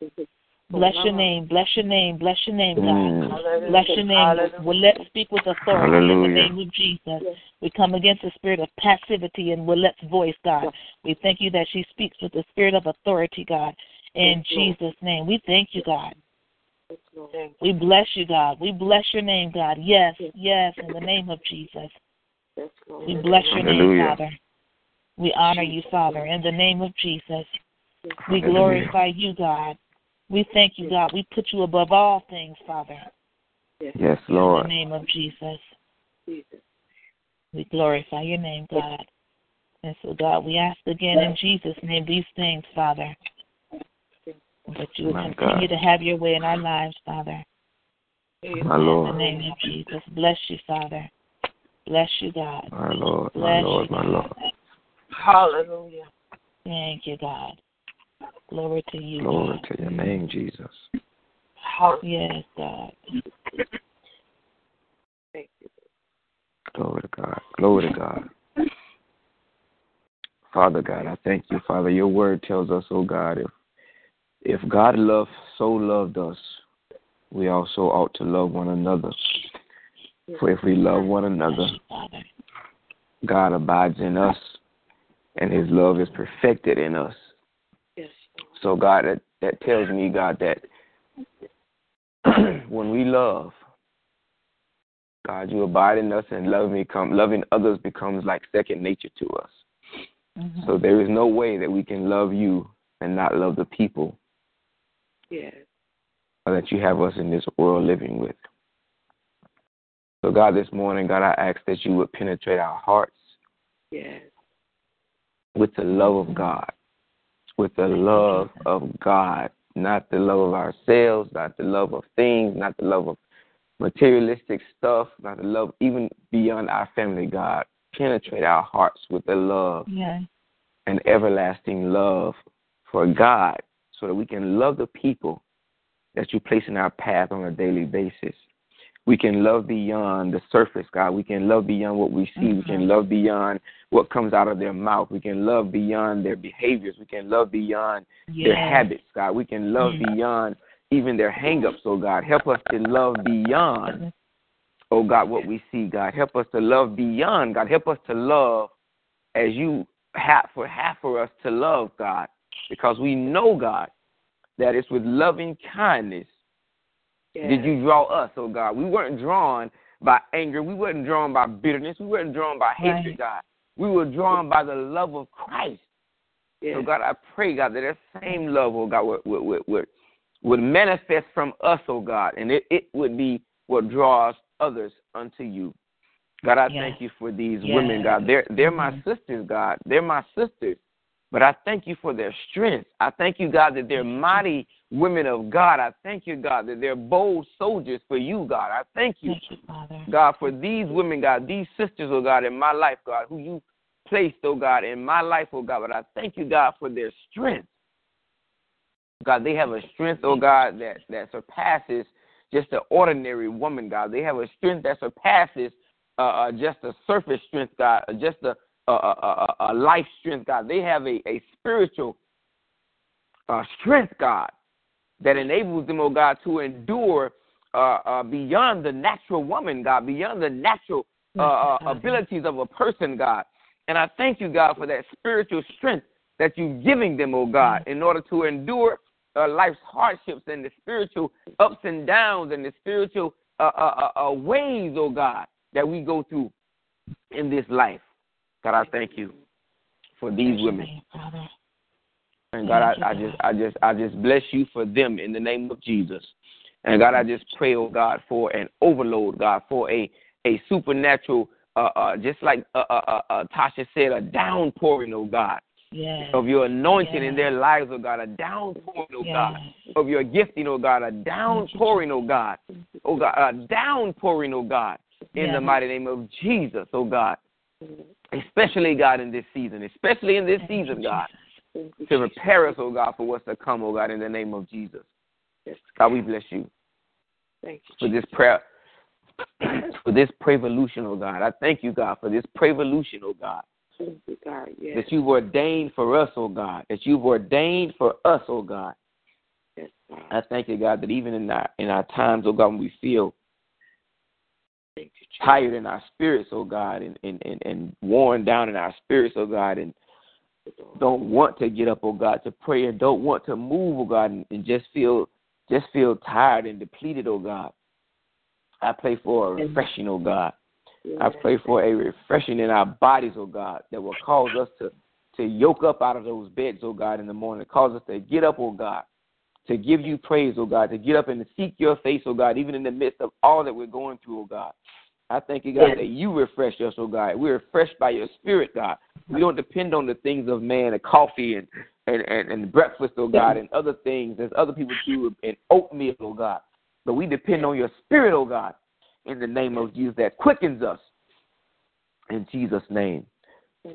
Bless your name, bless your name, bless your name, God. Bless your name. We'll let speak with authority Hallelujah. In the name of Jesus. We come against the spirit of passivity and we'll let's voice, God. We thank you that she speaks with the spirit of authority, God. In Jesus' name, we thank you, God. We bless you, God. We bless your name, God. Yes, yes, in the name of Jesus. We bless your name, Father. We honor you, Father, in the name of Jesus. We glorify you, God. We thank you, God. We put you above all things, Father. Yes, Lord. In the name of Jesus. We glorify your name, God. And so, God, we ask again in Jesus' name these things, Father. That you will continue to have your way in our lives, Father. My Lord. In the name of Jesus. Bless you, Father. Bless you, God. My Lord, my Lord, my Lord. Hallelujah. Thank you, God. Glory to you, Glory God. To your name, Jesus. Yes, God. Thank you. Glory to God. Glory to God. Father God, I thank you, Father. Your word tells us, oh God, if God so loved us, we also ought to love one another. For if we love one another, God abides in us, and his love is perfected in us. So, God, that tells me, God, that when we love, God, you abide in us and loving others becomes like second nature to us. Mm-hmm. So there is no way that we can love you and not love the people that you have us in this world living with. So, God, this morning, God, I ask that you would penetrate our hearts with the love of God. With the love of God, not the love of ourselves, not the love of things, not the love of materialistic stuff, not the love even beyond our family, God. Penetrate our hearts with the love, an everlasting love for God so that we can love the people that you place in our path on a daily basis. We can love beyond the surface, God. We can love beyond what we see. Mm-hmm. We can love beyond what comes out of their mouth. We can love beyond their behaviors. We can love beyond their habits, God. We can love beyond even their hang-ups, oh God. Help us to love beyond, oh God, what we see, God. Help us to love beyond, God. Help us to love as you have for us to love, God, because we know, God, that it's with loving kindness did you draw us, oh God? We weren't drawn by anger. We weren't drawn by bitterness. We weren't drawn by hatred, God. We were drawn by the love of Christ. So, God, I pray, God, that same love, oh God, would manifest from us, oh God, and it would be what draws others unto you. God, I thank you for these women, God. They're my sisters, God. They're my sisters. But I thank you for their strength. I thank you, God, that they're mighty women of God. I thank you, God, that they're bold soldiers for you, God. I thank you Father. God, for these women, God, these sisters, oh God, in my life, God, who you placed, oh God, in my life, oh God. But I thank you, God, for their strength. God, they have a strength, oh God, that surpasses just an ordinary woman, God. They have a strength that surpasses just a surface strength, God, just a life strength, God. They have a spiritual strength, God, that enables them, oh God, to endure beyond the natural woman, God, beyond the natural abilities of a person, God. And I thank you, God, for that spiritual strength that you're giving them, oh God, in order to endure life's hardships and the spiritual ups and downs and the spiritual waves, oh God, that we go through in this life. God, I thank you for these women. And God, I just bless you for them in the name of Jesus. And God, I just pray, oh God, for an overload, God, for a supernatural, just like Tasha said, a downpouring, oh God, of your anointing in their lives, oh God, a downpouring, oh God, of your gifting, oh God, a downpouring, oh God, a downpouring, oh God, in the mighty name of Jesus, oh God, especially, God, in this season, God, to prepare us, oh God, for what's to come, oh God, in the name of Jesus. God, we bless you. Thank you for this prayer, for this prevolution, oh God. I thank you, God, for this prevolution, oh God. Thank you, God. Yes. That you've ordained for us, oh God. Yes, God. I thank you, God, that even in our times, oh God, when we feel tired in our spirits, oh God, and worn down in our spirits, oh God, and don't want to get up, oh God, to pray, and don't want to move, oh God, and just feel tired and depleted, oh God. I pray for a refreshing, oh God. I pray for a refreshing in our bodies, oh God, that will cause us to yoke up out of those beds, oh God, in the morning. Cause us to get up, oh God, to give you praise, oh God, to get up and to seek your face, oh God, even in the midst of all that we're going through, oh God. I thank you, God, that you refresh us, oh God. We're refreshed by your spirit, God. We don't depend on the things of man, the coffee and breakfast, oh God, and other things as other people do, and oatmeal, oh God. But we depend on your spirit, oh God, in the name of Jesus, that quickens us. In Jesus' name.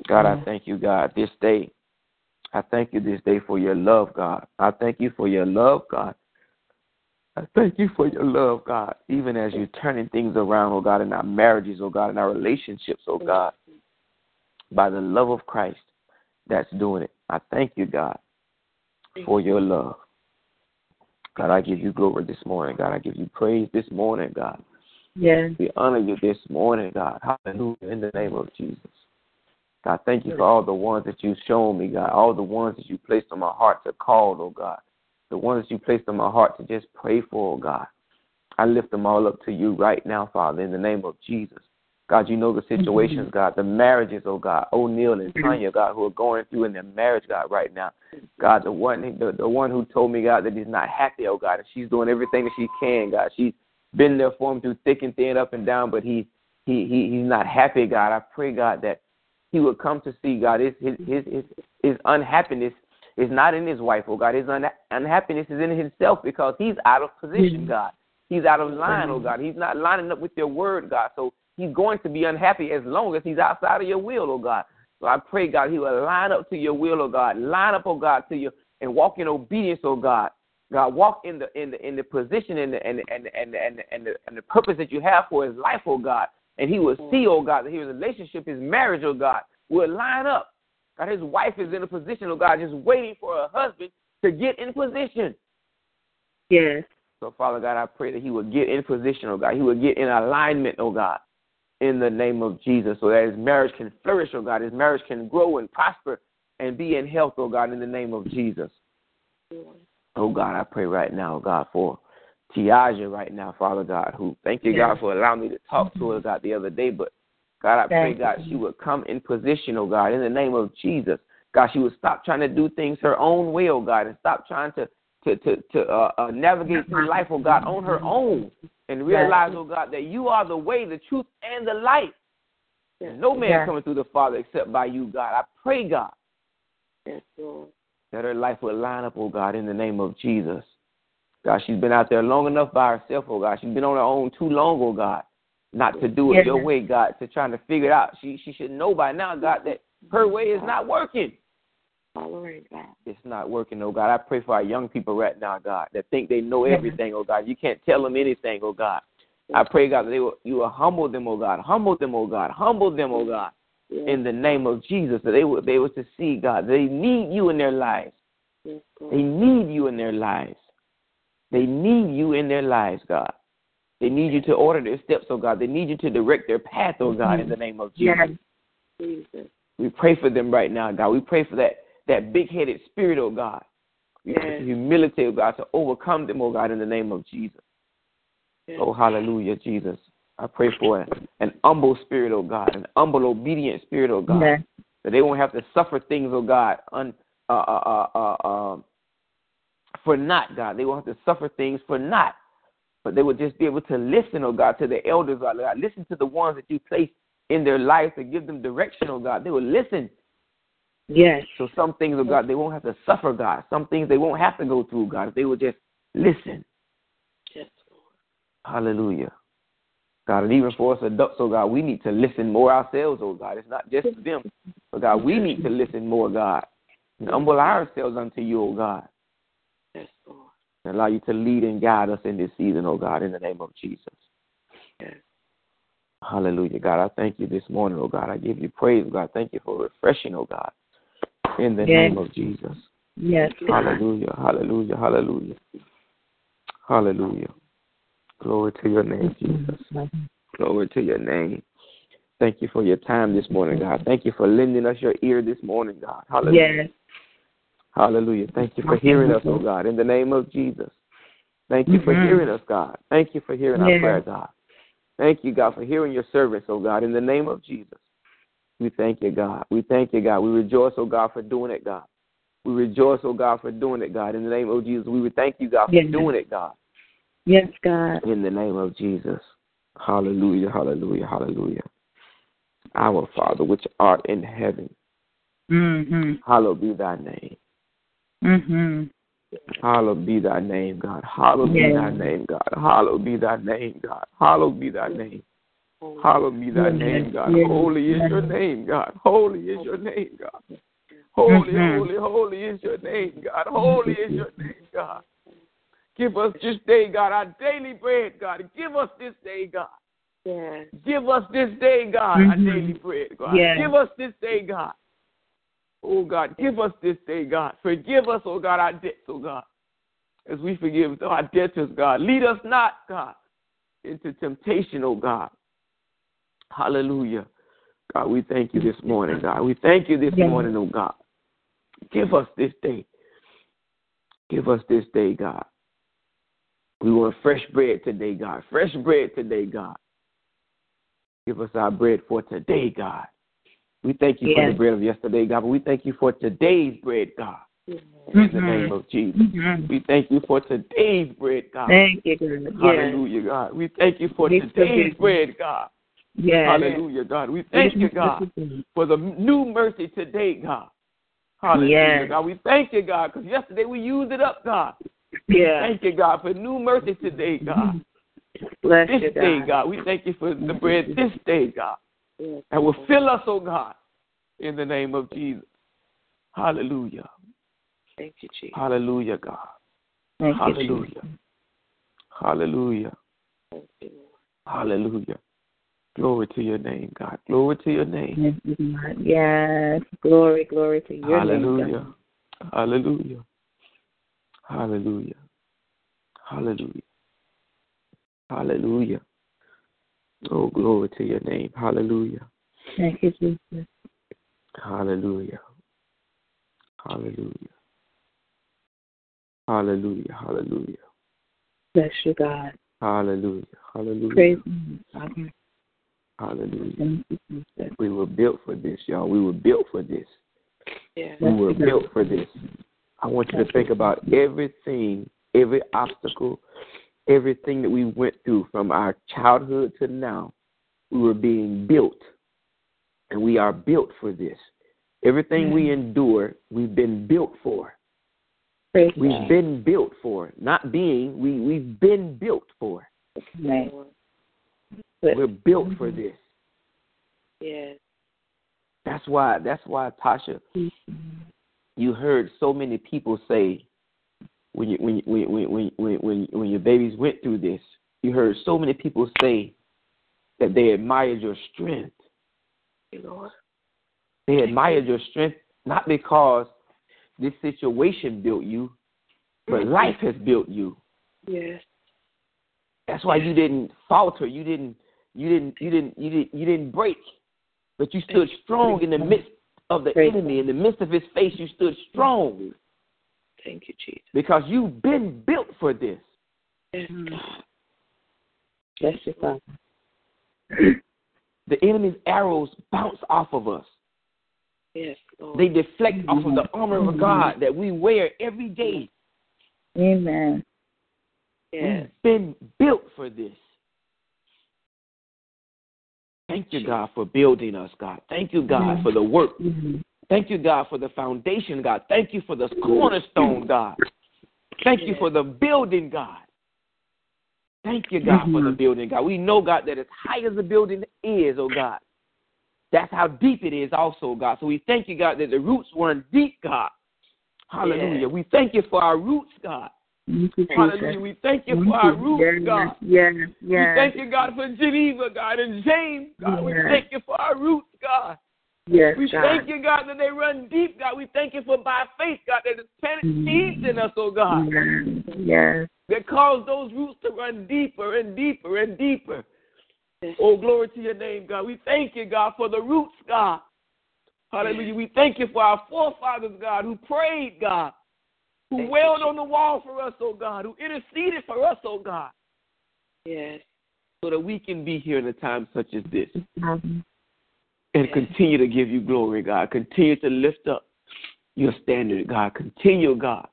God, I thank you, God, this day. I thank you this day for your love, God. I thank you for your love, God. I thank you for your love, God, even as you're turning things around, oh God, in our marriages, oh God, in our relationships, oh God, by the love of Christ that's doing it. I thank you, God, for your love. God, I give you glory this morning, God. I give you praise this morning, God. Yes. We honor you this morning, God. Hallelujah, in the name of Jesus. God, thank you for all the ones that you've shown me, God, all the ones that you placed on my heart to call, oh God. The ones that you placed on my heart to just pray for, oh God. I lift them all up to you right now, Father, in the name of Jesus. God, you know the situations, God, the marriages, oh God, O'Neal and Tanya, God, who are going through in their marriage, God, right now. God, the one who told me, God, that he's not happy, oh God, and she's doing everything that she can, God. She's been there for him through thick and thin, up and down, but he's not happy, God. I pray, God, that he would come to see, God, his unhappiness is not in his wife, oh God. His unhappiness is in himself because he's out of position, God. He's out of line, oh God. He's not lining up with your word, God. So he's going to be unhappy as long as he's outside of your will, oh God. So I pray, God, he will line up to your will, oh God. Line up, oh God, to you and walk in obedience, oh God. God, walk in the position and the purpose that you have for his life, oh God. And he will see, oh God, that his relationship, his marriage, oh God, will line up. God, his wife is in a position, oh God, just waiting for her husband to get in position. Yes. So, Father God, I pray that he will get in position, oh God. He will get in alignment, oh God, in the name of Jesus, so that his marriage can flourish, oh God. His marriage can grow and prosper and be in health, oh God, in the name of Jesus. Oh God, I pray right now, oh God, for Tiaja right now, Father God, who, thank you, God, for allowing me to talk to her, God, the other day, but God, I pray, God, she would come in position, oh God, in the name of Jesus. God, she would stop trying to do things her own way, oh God, and stop trying to navigate through life, oh God, on her own, and realize, oh God, that you are the way, the truth, and the life. No man coming through the Father except by you, God. I pray, God, that her life would line up, oh God, in the name of Jesus. God, she's been out there long enough by herself, oh God. She's been on her own too long, oh God, not to do it your way, God, to trying to figure it out. She should know by now, God, that her way is not working. It's not working, oh God. I pray for our young people right now, God, that think they know everything, oh God. You can't tell them anything, oh God. I pray, God, that you will humble them, oh God. Humble them, oh God. Humble them, oh God, in the name of Jesus, that they were to see, God, they need you in their lives. They need you in their lives. They need you in their lives, God. They need you to order their steps, oh God. They need you to direct their path, oh God, in the name of Jesus. Yes. We pray for them right now, God. We pray for that big-headed spirit, oh God. Yes. Humility, oh God, to overcome them, oh God, in the name of Jesus. Yes. Oh, hallelujah, Jesus. I pray for an humble spirit, oh God, an humble, obedient spirit, oh God, yes. That they won't have to suffer things, oh God, for naught, God. They won't have to suffer things for naught. But they would just be able to listen, oh God, to the elders, oh God. Listen to the ones that you placed in their life to give them direction, oh God. They would listen. Yes. So some things, oh God, they won't have to suffer, God. Some things they won't have to go through, God. If they would just listen. Yes, Lord. Hallelujah. God, and even for us adults, oh God, we need to listen more ourselves, oh God. It's not just them. Oh God, we need to listen more, God. And humble ourselves unto you, oh God. Yes, Lord. Allow you to lead and guide us in this season, oh God, in the name of Jesus. Yes. Hallelujah, God. I thank you this morning, oh God. I give you praise, God. Thank you for refreshing, oh God, in the name of Jesus. Yes. Hallelujah, hallelujah, hallelujah. Hallelujah. Glory to your name, Jesus. Glory to your name. Thank you for your time this morning, God. Thank you for lending us your ear this morning, God. Hallelujah. Yes. Hallelujah. Thank you for hearing us, oh God, in the name of Jesus. Thank you for hearing us, God. Thank you for hearing our prayer, God. Thank you, God, for hearing your service, oh God, in the name of Jesus. We thank you, God. We thank you, God. We rejoice, oh God, for doing it, God. We rejoice, oh God, for doing it, God, in the name of Jesus. We would thank you, God, for doing it, God. Yes, God. In the name of Jesus. Hallelujah, hallelujah, hallelujah. Our Father, which art in heaven, hallowed be thy name. Hallowed be thy name, God. Hallowed be thy name, God. Hallowed be thy name, God. Hallowed be thy name. Hallowed be thy name, God. Holy is your name, God. Holy is your name, God. Holy, holy, holy is your name, God. Holy is your name, God. Give us this day, God, our daily bread, God. Give us this day, God. Give us this day, God, our daily bread, God. Give us this day, God. Oh, God, give us this day, God. Forgive us, oh, God, our debts, oh, God, as we forgive our debtors, God. Lead us not, God, into temptation, oh, God. Hallelujah. God, we thank you this morning, God. We thank you this morning, oh, God. Give us this day. Give us this day, God. We want fresh bread today, God. Fresh bread today, God. Give us our bread for today, God. We thank you for the bread of yesterday, God, but we thank you for today's bread, God, in the name of Jesus. We thank you for today's bread, God. Thank you, God. Hallelujah, God. We thank you for today's bread, God. Hallelujah, God. We thank you, God, for the new mercy today, God. Hallelujah, God. We thank you, God, because yesterday we used it up, God. Thank you, God, for new mercy today, God. Bless this day, God. We thank you for the bread this day, God. And will fill us, oh God, in the name of Jesus. Hallelujah. Thank you, Jesus. Hallelujah, God. Thank you, Jesus. Hallelujah. Thank you, Lord. Hallelujah. Glory to your name, God. Glory to your name. Yes. Glory, glory to your name, God. Hallelujah. Hallelujah. Hallelujah. Hallelujah. Oh, glory to your name. Hallelujah. Thank you, Jesus. Hallelujah. Hallelujah. Hallelujah. Hallelujah. Bless you, God. Hallelujah. Hallelujah. Praise you, Father. Hallelujah. Thank you, Jesus. We were built for this, y'all. We were built for this. Yeah. We were built for this. I want you to think about everything, every obstacle, everything that we went through from our childhood to now, we were being built, and we are built for this. Everything we endure, we've been built for. Praise we've been built for. Not being, we've been built for. Right. We're built for this. Yeah. That's why, Tasha, you heard so many people say, When your babies went through this, you heard so many people say that they admired your strength. Lord. They admired your strength not because this situation built you, but life has built you. Yes. That's why you didn't falter. You didn't break, but you stood strong in the midst of the enemy. In the midst of his face, you stood strong. Thank you, Jesus. Because you've been built for this. Yes, God. Bless you, Father. The enemy's arrows bounce off of us. Yes, Lord. They deflect off of the armor of God that we wear every day. Amen. Yes. We've been built for this. Thank you, God, for building us, God. Thank you, God, for the work. Thank you, God, for the foundation, God. Thank you for the cornerstone, God. Thank you for the building, God. Thank you, God, for the building, God. We know, God, that as high as the building is, oh God, that's how deep it is also, God. So we thank you, God, that the roots run deep, God. Hallelujah. Yes. We thank you for our roots, God. Hallelujah. We thank you for our roots, God. Yes, yes. We thank you, God, for Geneva, God, and James, God. Yes. We thank you for our roots, God. Yes, we thank you, God, that they run deep, God. We thank you for by faith, God, that the planet seeds in us, oh God. Yes, yes. That caused those roots to run deeper and deeper and deeper. Yes. Oh, glory to your name, God. We thank you, God, for the roots, God. Hallelujah. Yes. We thank you for our forefathers, God, who prayed, God, who wailed on the wall for us, oh God, who interceded for us, oh God. Yes. So that we can be here in a time such as this. And continue to give you glory, God. Continue to lift up your standard, God. Continue, God,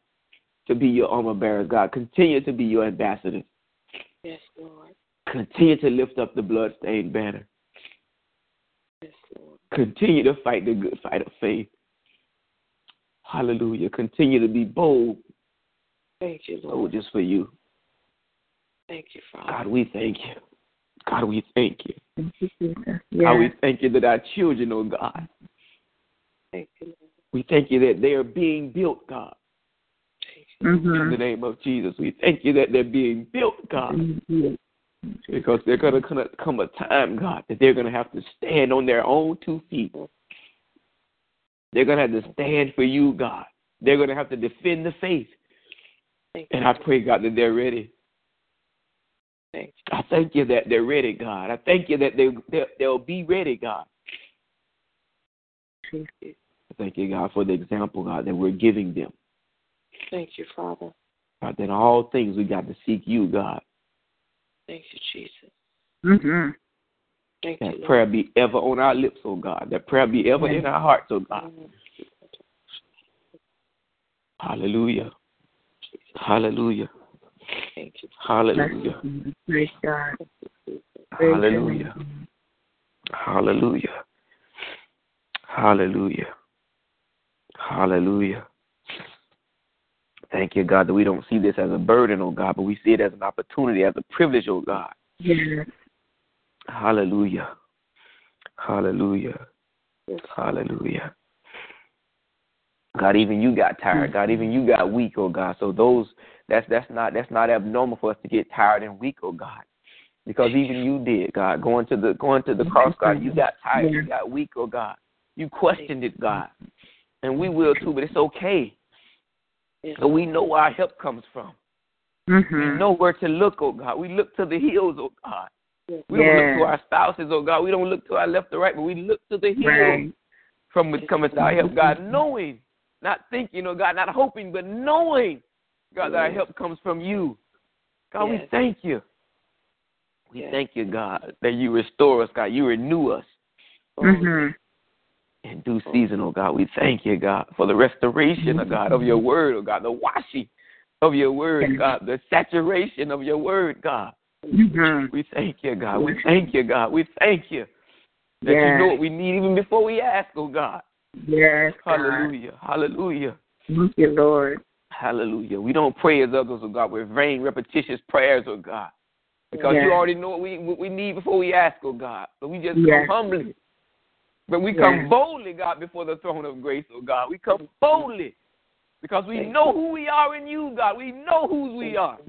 to be your armor bearer, God. Continue to be your ambassador. Yes, Lord. Continue to lift up the bloodstained banner. Yes, Lord. Continue to fight the good fight of faith. Hallelujah. Continue to be bold. Thank you, Lord. Soldiers for you. Thank you, Father. God, we thank you. God, we thank you. Thank you, Jesus. Yeah. God, we thank you that our children, oh God. Thank you, Lord. We thank you that they are being built, God. In the name of Jesus, we thank you that they're being built, God. Because they're going to come a time, God, that they're going to have to stand on their own two feet. They're going to have to stand for you, God. They're going to have to defend the faith. And I pray, God, that they're ready. I thank you that they're ready, God. I thank you that they'll be ready, God. Thank you. Thank you, God, for the example, God, that we're giving them. Thank you, Father. God, in all things we got to seek you, God. Thank you, Jesus. Thank you, Lord. Prayer be ever on our lips, oh God. That prayer be ever in our hearts, oh God. Hallelujah. Jesus. Hallelujah. Thank you. Hallelujah. Praise God. Hallelujah. Hallelujah. Hallelujah. Hallelujah. Thank you, God, that we don't see this as a burden, oh God, but we see it as an opportunity, as a privilege, oh God. Yes. Hallelujah. Hallelujah. Yes. Hallelujah. God, even you got tired. God, even you got weak, oh God. So that's not abnormal for us to get tired and weak, oh God, because even you did, God, going to the cross, God. You got tired, you got weak, oh God. You questioned it, God, and we will too, but it's okay. So we know where our help comes from. We know where to look, oh God. We look to the hills, oh God. We don't look to our spouses, oh God. We don't look to our left or right, but we look to the hills from which cometh our help, God, knowing, not thinking, oh God, not hoping, but knowing, God, that our help comes from you. God, we thank you. We thank you, God, that you restore us, God. You renew us. In due season, oh God, we thank you, God, for the restoration, oh God, of your word, oh God, the washing of your word, God, the saturation of your word, God. We thank you, God. We thank you, God. We thank you that you know what we need even before we ask, oh God. Yes. Hallelujah. God. Hallelujah. Thank you, Lord. Hallelujah. We don't pray as others, oh God, with vain, repetitious prayers, oh God, because you already know what we need before we ask, oh God. So we just come humbly. But we come boldly, God, before the throne of grace, oh God. We come boldly because we know who we are in you, God. We know whose we are.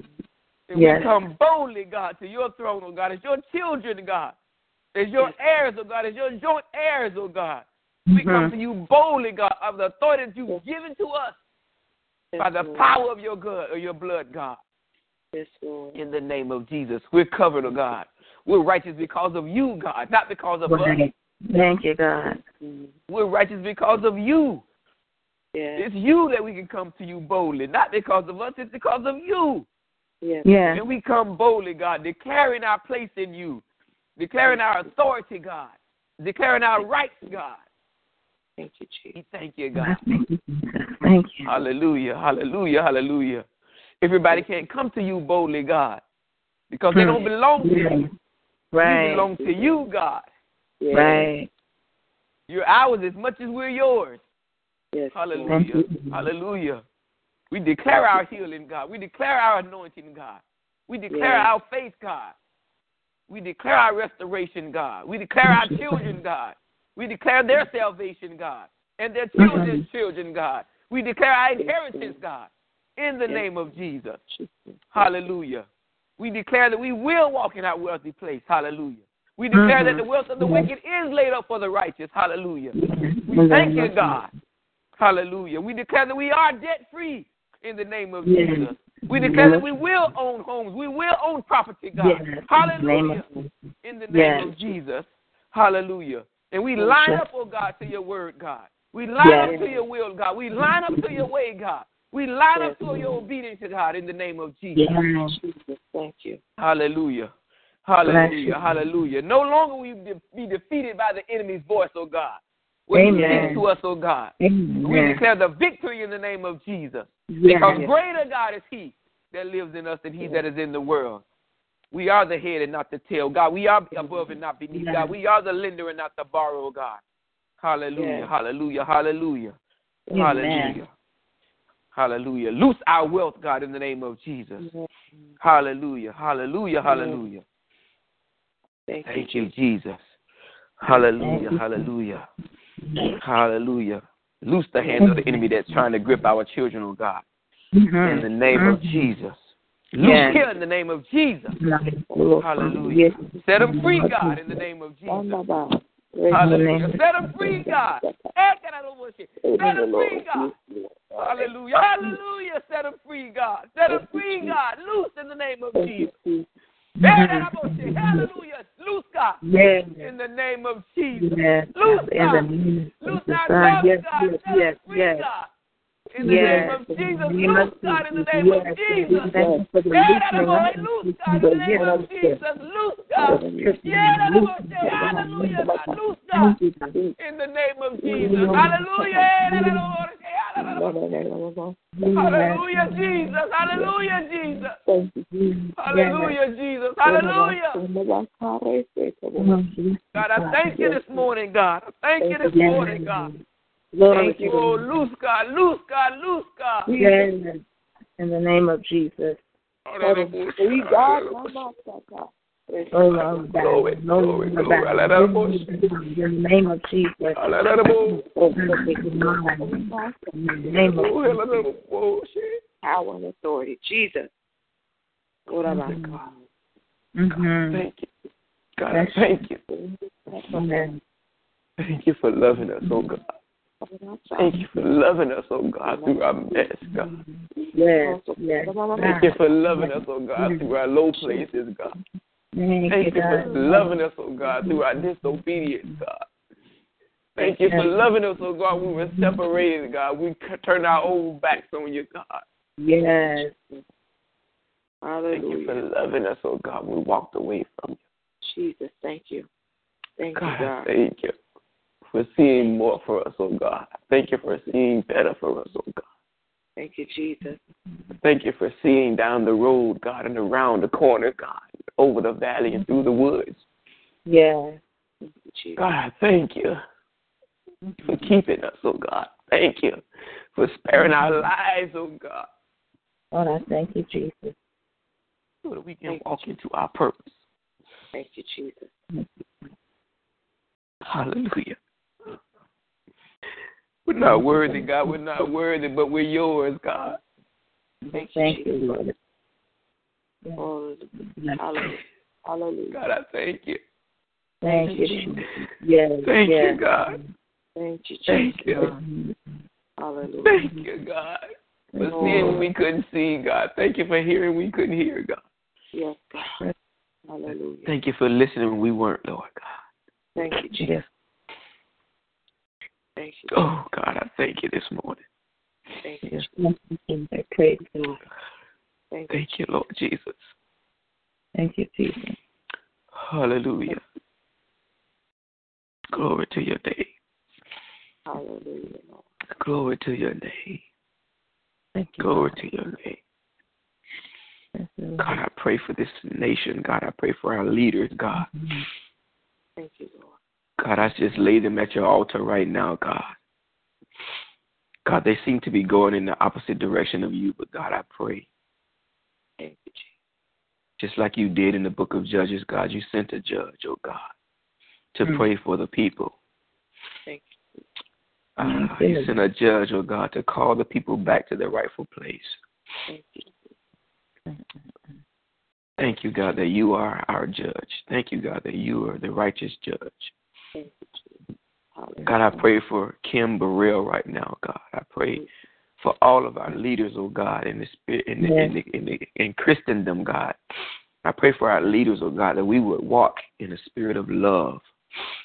And we come boldly, God, to your throne, oh God, as your children, God, as your heirs, oh God, as your joint heirs, oh God. We come to you boldly, God, of the authority that you've given to us by the power of your blood, God. Yes, Lord. In the name of Jesus. We're covered, oh God. We're righteous because of you, God, not because of us. Thank you, God. We're righteous because of you. Yes. It's you that we can come to you boldly, not because of us, it's because of you. Yes. Yes. And we come boldly, God, declaring our place in you, declaring our authority, God, declaring our rights, God. Thank you, Jesus. Thank you, God. Thank you. Thank you. Hallelujah, hallelujah, hallelujah. Everybody can't come to you boldly, God, because they don't belong to you. Right. We belong to you, God. Yes. Right. You're ours as much as we're yours. Yes. Hallelujah. Hallelujah. We declare our healing, God. We declare our anointing, God. We declare our faith, God. We declare our restoration, God. We declare our children, God. We declare their salvation, God, and their children's children, God. We declare our inheritance, God, in the name of Jesus. Hallelujah. We declare that we will walk in our wealthy place. Hallelujah. We declare that the wealth of the wicked is laid up for the righteous. Hallelujah. We thank you, God. Hallelujah. We declare that we are debt-free in the name of Jesus. We declare that we will own homes. We will own property, God. Hallelujah. In the name of Jesus. Hallelujah. And we line up, oh God, to your word, God. We line up to your will, God. We line up to your way, God. We line up to your obedience, God, in the name of Jesus. Jesus, thank you. Hallelujah. Hallelujah, hallelujah. No longer will you be defeated by the enemy's voice, oh God. When you speak to us, oh God. Amen. We declare the victory in the name of Jesus. Because greater God is he that lives in us than he that is in the world. We are the head and not the tail, God. We are above and not beneath, God. We are the lender and not the borrower, God. Hallelujah, hallelujah, hallelujah. Amen. Hallelujah. Hallelujah. Loose our wealth, God, in the name of Jesus. Hallelujah, hallelujah, hallelujah. Thank you, Jesus. Hallelujah, hallelujah, hallelujah. Loose the hand of the enemy that's trying to grip our children, oh God. In the name of Jesus. Loose here in the name of Jesus. Hallelujah. Set them free, God, in the name of Jesus. Hallelujah. Set them free, God. Set them free, God. Hallelujah. Hallelujah. Set them free, God. Set them free, God. Loose in the name of Jesus. Hallelujah. Loose, God. Yes. In the name of Jesus. Yes. Loose, God. Loose our tongues, God. Yes. Yes. In the name of Jesus. Loose, God. In the name of Jesus. Loose, God. In the name of Jesus. Loose, God. Hallelujah. Loose, God. In the name of Jesus. Hallelujah. Hallelujah, Jesus. Hallelujah, Jesus. Hallelujah, Jesus. Hallelujah. God, I thank you this morning, God. I thank you this morning, God. Thank you. Oh, loose, God. Loose, God. Loose, God. In the name of Jesus. Glory. In the name of Jesus. In the name of power and authority. Jesus. Thank you. God, I thank you. Amen. Thank you for loving us, oh God. Thank you for loving us, oh God, through our mess, God. Yes. Thank you for loving us, oh God, through our low places, God. Thank you for loving us, oh God, through our disobedience, God. Thank you for loving us, oh God, we were separated, God. We turned our own backs on you, God. Yes. Thank you for loving us, oh God, we walked away from you. Jesus, thank you. Thank you, God. Thank you for seeing more for us, oh God. Thank you for seeing better for us, oh God. Thank you, Jesus. Thank you for seeing down the road, God, and around the corner, God, over the valley and through the woods. Yeah. Thank you, Jesus. God, thank you for keeping us, oh God. Thank you for sparing our lives, oh God. Lord, I thank you, Jesus. So that we can walk into our purpose. Thank you, Jesus. Hallelujah. We're not worthy, God. We're not worthy, but we're yours, God. Thank you, Lord. Hallelujah. God, I thank you. Thank you. Yes. Thank you, God. Thank you, Jesus. Thank you. Hallelujah. Thank you, God. For seeing we couldn't see, God. Thank you for hearing we couldn't hear, God. Yes, God. Hallelujah. Thank you for listening when we weren't, Lord God. Thank you, Jesus. Yes. Thank you. Oh, God, I thank you this morning. Thank you. Yes. I praise the Lord. Thank you, Lord Jesus. Thank you, Jesus. Hallelujah. Glory to your name. Hallelujah, Lord. Glory to your name. Thank you, Glory God. To your name. You, God, I pray for this nation. God, I pray for our leaders, God. Mm-hmm. Thank you, Lord. God, I just lay them at your altar right now, God. God, they seem to be going in the opposite direction of you, but God, I pray. Thank you, Jesus. Just like you did in the book of Judges, God, you sent a judge, oh God, to pray for the people. Thank you. You sent a judge, oh God, to call the people back to their rightful place. Thank you. Thank you, God, that you are our judge. Thank you, God, that you are the righteous judge. Thank you. God, I pray for Kim Burrell right now, God. I pray for all of our leaders, oh God, in the spirit, in Christendom, God. I pray for our leaders, oh God, that we would walk in a spirit of love.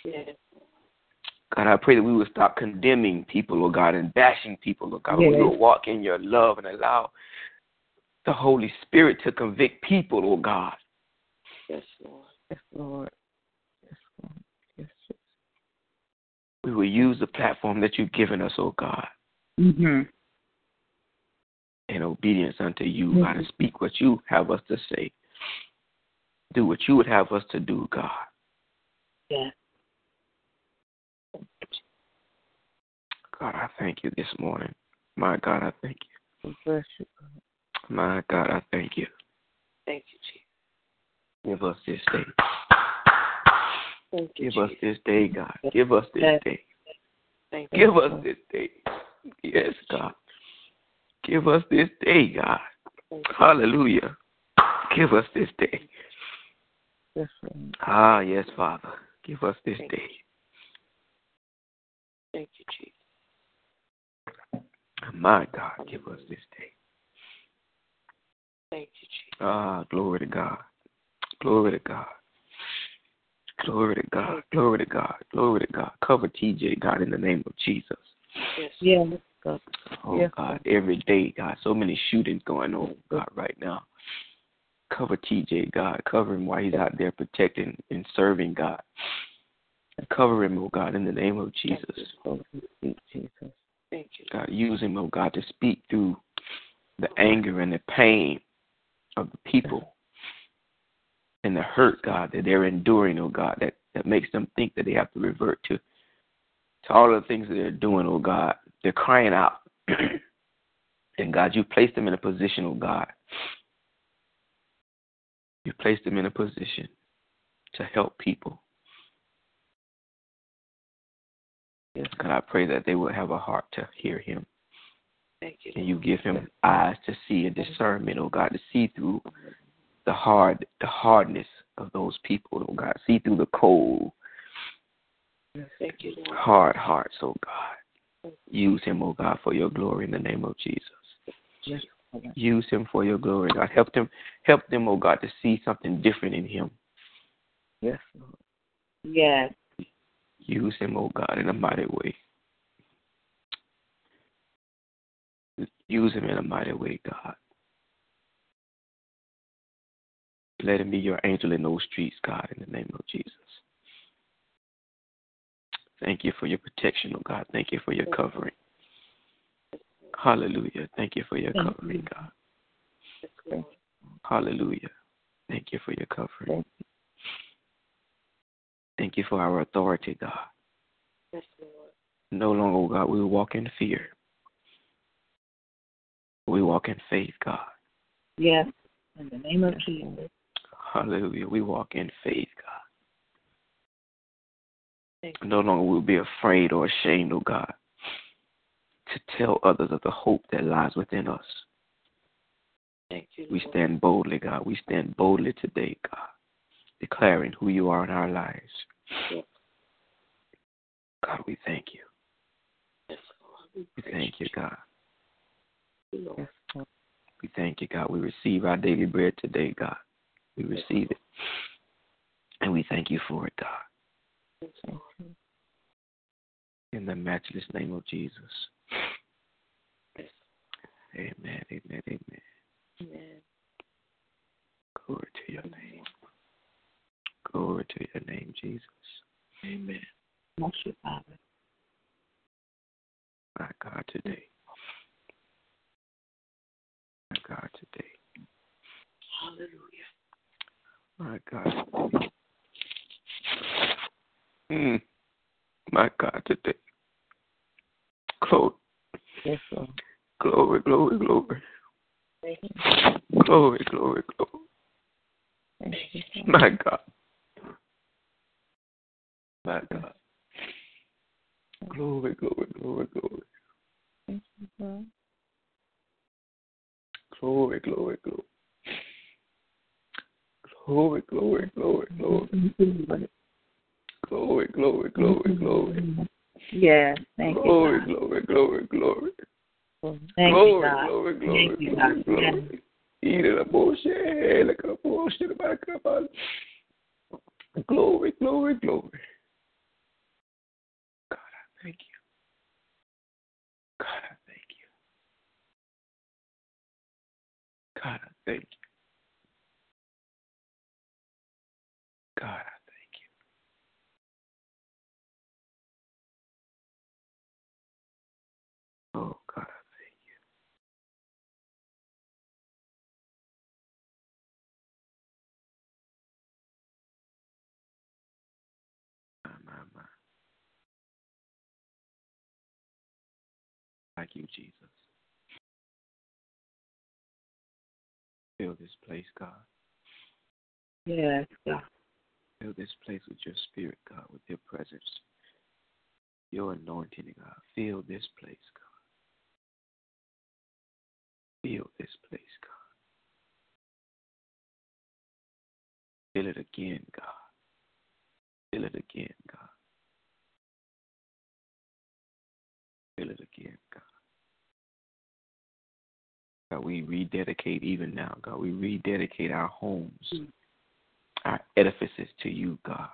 Yes. God, I pray that we will stop condemning people, oh God, and bashing people, oh God. Yes. We will walk in your love and allow the Holy Spirit to convict people, oh God. Yes, Lord. Yes, Lord. Yes, Lord. Yes, Jesus. We will use the platform that you've given us, oh God. Mm-hmm. In obedience unto you, mm-hmm. God, and speak what you have us to say. Do what you would have us to do, God. Yes. God, I thank you this morning. My God, I thank you. Bless you, God. My God, I thank you. Thank you, Jesus. Give us this day. Thank you, Give Jesus. Us this day, God. Give us this day. Thank you. Give us this day. Yes, God. Give us this day, God. Hallelujah. Give us this day. Yes, ah, yes, Father. Give us this day. Thank you, Jesus. My God, Hallelujah. Give us this day. Thank you, Jesus. Ah, glory to God. Glory to God. Glory to God. Glory to God. Glory to God. Cover TJ, God, in the name of Jesus. Yes. Yes. God. Oh, yes, God, every day, God, so many shootings going on, God, right now. Cover TJ, God. Cover him while he's out there protecting and serving, God. Cover him, oh God, in the name of Jesus. Thank you, Jesus. Thank you. God, use him, oh God, to speak through the anger and the pain of the people and the hurt, God, that they're enduring, oh God, that makes them think that they have to revert to all the things that they're doing, oh God. They're crying out. And God, you placed them in a position, oh God. You placed them in a position to help people. Yes, God, I pray that they will have a heart to hear him. Thank you. And you give him eyes to see and discernment, oh God, to see through the hardness of those people, oh God. See through the cold, Thank you, Lord. Hard hearts, oh God. Use him, oh God, for your glory in the name of Jesus. Yes. Use him for your glory, God. Help them, oh God, to see something different in him. Yes, Lord. Yes. Use him, oh God, in a mighty way. Use him in a mighty way, God. Let him be your angel in those streets, God, in the name of Jesus. Thank you for your protection, oh God. Thank you for your covering. Hallelujah. Thank you for your covering, God. Hallelujah. Thank you for your covering. Thank you for our authority, God. Yes, Lord. No longer, oh God, we walk in fear. We walk in faith, God. Yes, in the name of Jesus. Hallelujah. We walk in faith, God. No longer will we be afraid or ashamed, oh God, to tell others of the hope that lies within us. Thank you, Lord. We stand boldly, God. We stand boldly today, God, declaring who you are in our lives. Yes. God, we thank you. Yes, Lord. We thank you, God. you, Lord. Yes. We thank you, God. We receive our daily bread today, God. We receive it. And we thank you for it, God. Yes. In the matchless name of Jesus. Yes. Amen, amen, amen. Amen. Glory to your name. Glory to your name, Jesus. Amen. Bless you, Father. My God, today. My God, today. Hallelujah. My God, today. My God, today. Glory. Yes, sir. Glory, glory, glory. Thank you. Glory, glory, glory. Thank you. My God. My God. Glory, glory, glory, glory. Thank you, God. Glory, glory, glory. Glory, glory, glory, glory. Glory, glory, glory, glory. Yes, thank you, God. Glory, glory, glory, glory. Thank you, God. Glory, glory, glory, glory. Eat it up, bullshit. Look up, bullshit. Glory, glory, glory. Thank you. God, I thank you. God, I thank you. God, I thank you. Oh, God, I thank you. My. Thank you, Jesus. Fill this place, God. Yes, God. Fill this place with your spirit, God, with your presence, your anointing, God. Fill this place, God. Fill this place, God. Fill it again, God. Fill it again, God. Fill it again, God. God, we rededicate even now, God. We rededicate our homes, our edifices to you, God.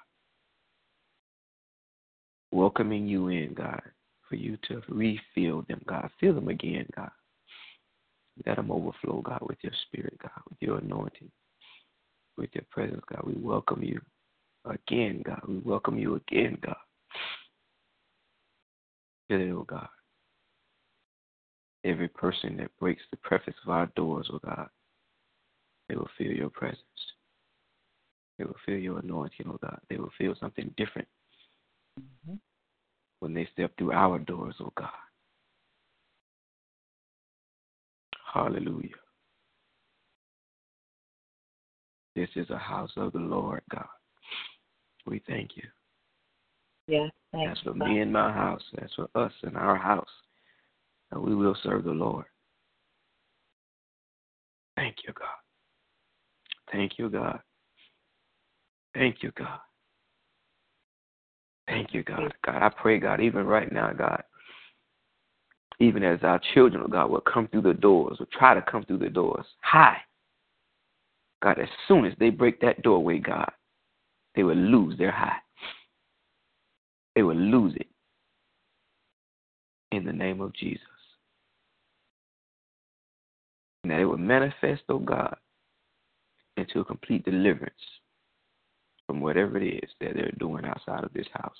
Welcoming you in, God, for you to refill them, God. Fill them again, God. Let them overflow, God, with your spirit, God, with your anointing, with your presence, God. We welcome you again, God. We welcome you again, God. Fill it, oh God. Every person that breaks the preface of our doors, oh God, they will feel your presence. They will feel your anointing, oh God. They will feel something different when they step through our doors, oh God. Hallelujah. This is a house of the Lord, God. We thank you. Yes, that's for me and my house. That's for us and our house. And we will serve the Lord. Thank you, God. Thank you, God. Thank you, God. Thank you, God. God, I pray, God, even right now, God, even as our children, oh God, will come through the doors, will try to come through the doors high. God, as soon as they break that doorway, God, they will lose their high. They will lose it in the name of Jesus. And that it will manifest, oh God, into a complete deliverance from whatever it is that they're doing outside of this house.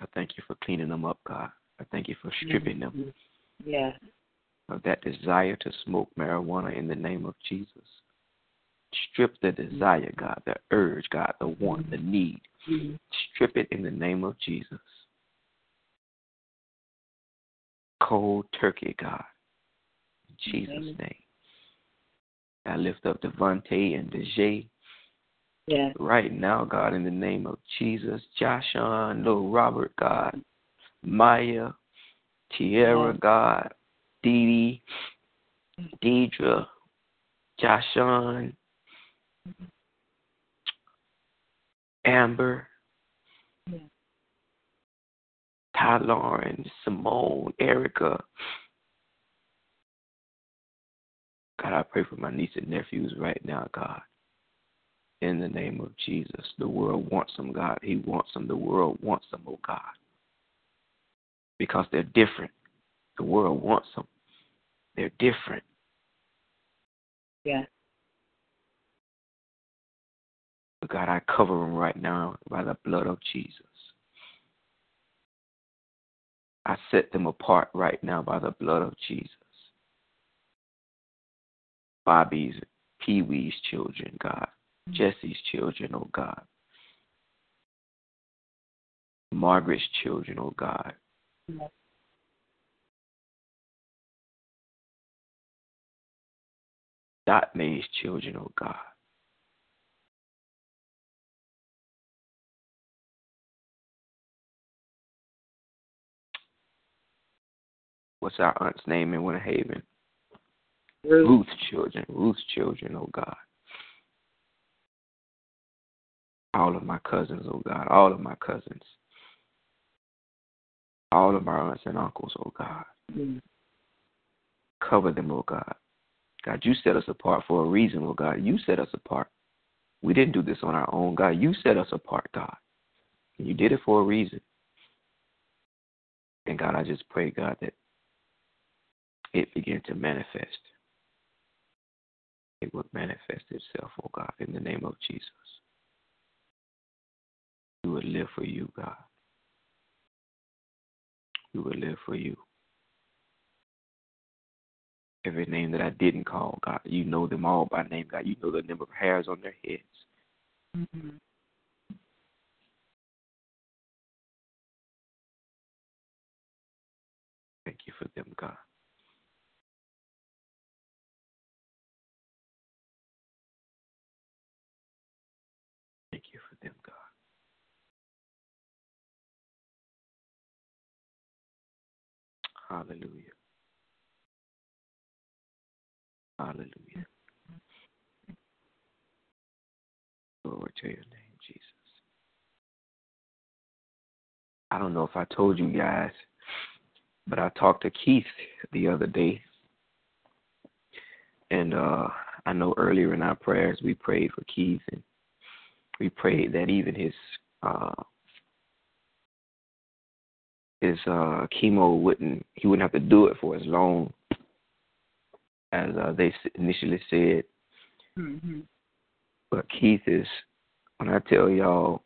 I thank you for cleaning them up, God. I thank you for stripping them of that desire to smoke marijuana in the name of Jesus. Strip the desire, God, the urge, God, the want, the need. Strip it in the name of Jesus. Cold turkey, God, in Jesus' name. I lift up Devontae and DeJay right now, God, in the name of Jesus. Joshon, Lil Robert, God, Maya, Tierra, God, Dee Dee, Deidre, Joshon, Amber, Ty Lauren, Simone, Erica. God, I pray for my niece and nephews right now, God. In the name of Jesus. The world wants them, God. He wants them. The world wants them, oh God. Because they're different. The world wants them. They're different. Yeah. God, I cover them right now by the blood of Jesus. I set them apart right now by the blood of Jesus. Bobby's, Pee Wee's children, God. Jesse's children, oh God. Margaret's children, oh God. Mm-hmm. Dot May's children, oh God. What's our aunt's name in Winter Haven? Ruth's children, oh God. All of my cousins, oh God, all of my cousins. All of my aunts and uncles, oh God. Mm-hmm. Cover them, oh God. God, you set us apart for a reason, oh God. You set us apart. We didn't do this on our own, God. You set us apart, God. And you did it for a reason. And God, I just pray, God, that it begin to manifest. It will manifest itself, oh God, in the name of Jesus. We would live for you, God. We would live for you. Every name that I didn't call, God, you know them all by name, God. You know the number of hairs on their heads. Mm-hmm. Thank you for them, God. Thank you for them, God. Hallelujah. Hallelujah. Glory to your name, Jesus. I don't know if I told you guys, but I talked to Keith the other day. And I know earlier in our prayers we prayed for Keith, and we prayed that even his chemo he wouldn't have to do it for as long as they initially said. Mm-hmm. But Keith is, when I tell y'all,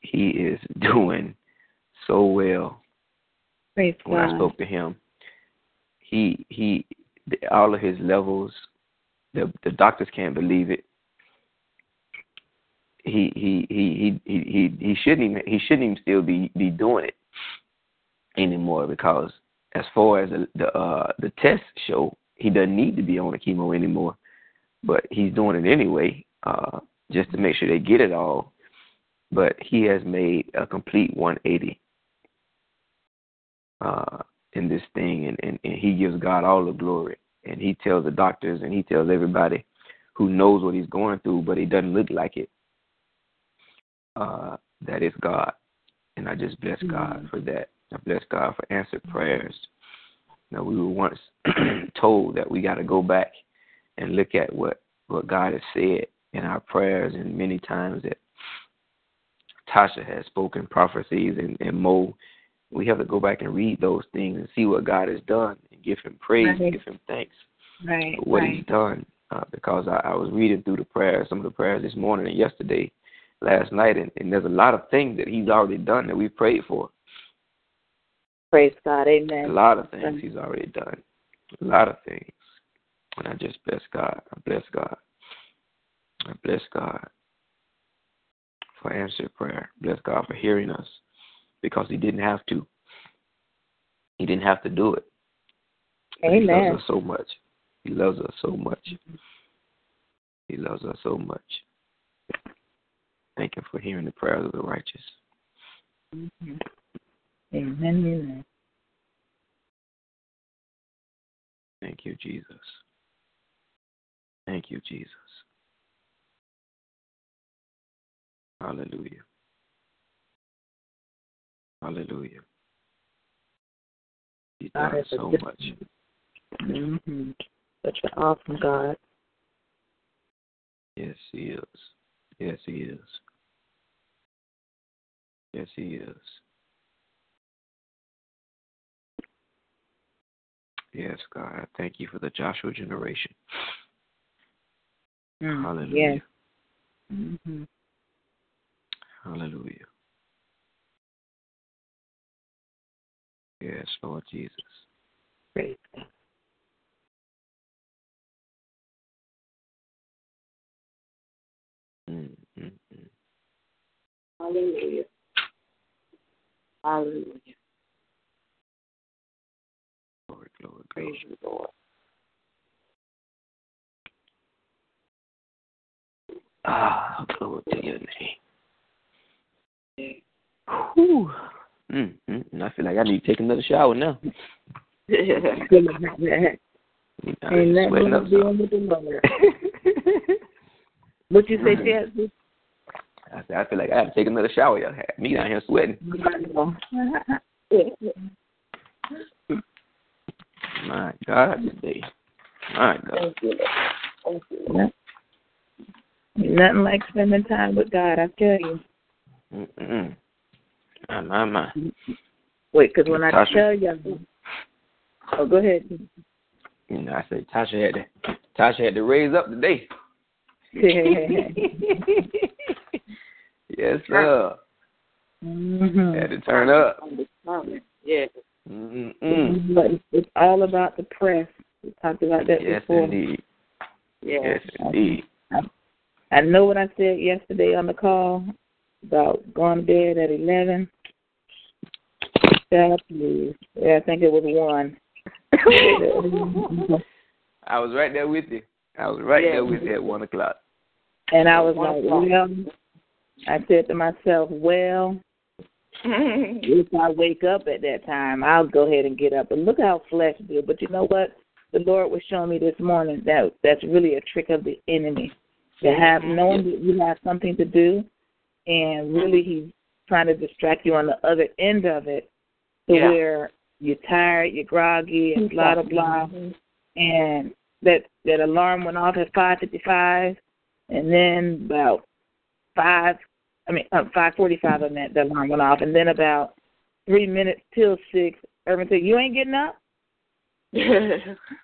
he is doing so well. Praise when God. I spoke to him, he all of his levels, the doctors can't believe it. He shouldn't even still be doing it anymore, because as far as the tests show, he doesn't need to be on the chemo anymore, but he's doing it anyway, just to make sure they get it all. But he has made a complete 180 in this thing, and he gives God all the glory, and he tells the doctors and he tells everybody who knows what he's going through, but it doesn't look like it, that it's God. And I just bless God for that. I bless God for answered prayers. Now, we were once told that we got to go back and look at what God has said in our prayers, and many times that Tasha has spoken prophecies and Mo. We have to go back and read those things and see what God has done and give him praise, and give him thanks for what he's done. Because I was reading through the prayers, some of the prayers this morning and yesterday, last night, and there's a lot of things that he's already done that we prayed for. Praise God, amen. A lot of things he's already done. A lot of things. And I just bless God. I bless God. I bless God for answered prayer. Bless God for hearing us, because he didn't have to. He didn't have to do it. Amen. He loves us so much. He loves us so much. He loves us so much. Thank him for hearing the prayers of the righteous. Mm-hmm. Amen. Thank you, Jesus. Thank you, Jesus. Hallelujah. Hallelujah. He's done so much. Mm-hmm. Such an awesome God. Yes, He is. Yes, He is. Yes, He is. Yes, God, I thank you for the Joshua generation. Hallelujah. Yes. Mm-hmm. Hallelujah. Yes, Lord Jesus. Praise God. Hallelujah. Hallelujah. Glory, glory, praise you, Lord. Ah, glory to your name. Whew. I feel like I need to take another shower now. Ain't nothing gonna be on with the Lord. What you say, Chelsea? I said, I feel like I have to take another shower. Y'all had me down here sweating. My God today. My God. Thank you. Thank you. Nothing like spending time with God, I tell you. Mm-mm. My. Wait, because when Tasha, I tell you, oh, go ahead. You know, I said Tasha had to raise up today. Yes, sir. Mm-hmm. Had to turn up. Yeah. Mm-mm. But it's all about the press. We talked about that before. Indeed. Yes, indeed. I know what I said yesterday on the call about going to bed at 11. God, please. Yeah, I think it was 1. I was right there with you. At 1 o'clock. And I was like, well, I said to myself, well, if I wake up at that time, I'll go ahead and get up. And look how flesh did. But you know what? The Lord was showing me this morning that that's really a trick of the enemy. To have knowing that you have something to do, and really he's trying to distract you on the other end of it to where you're tired, you're groggy, and blah, blah, blah. Mm-hmm. And that alarm went off at 5:55, and then about 5:45 on that, the alarm went off, and then about 3 minutes till 6, Irvin said, you ain't getting up?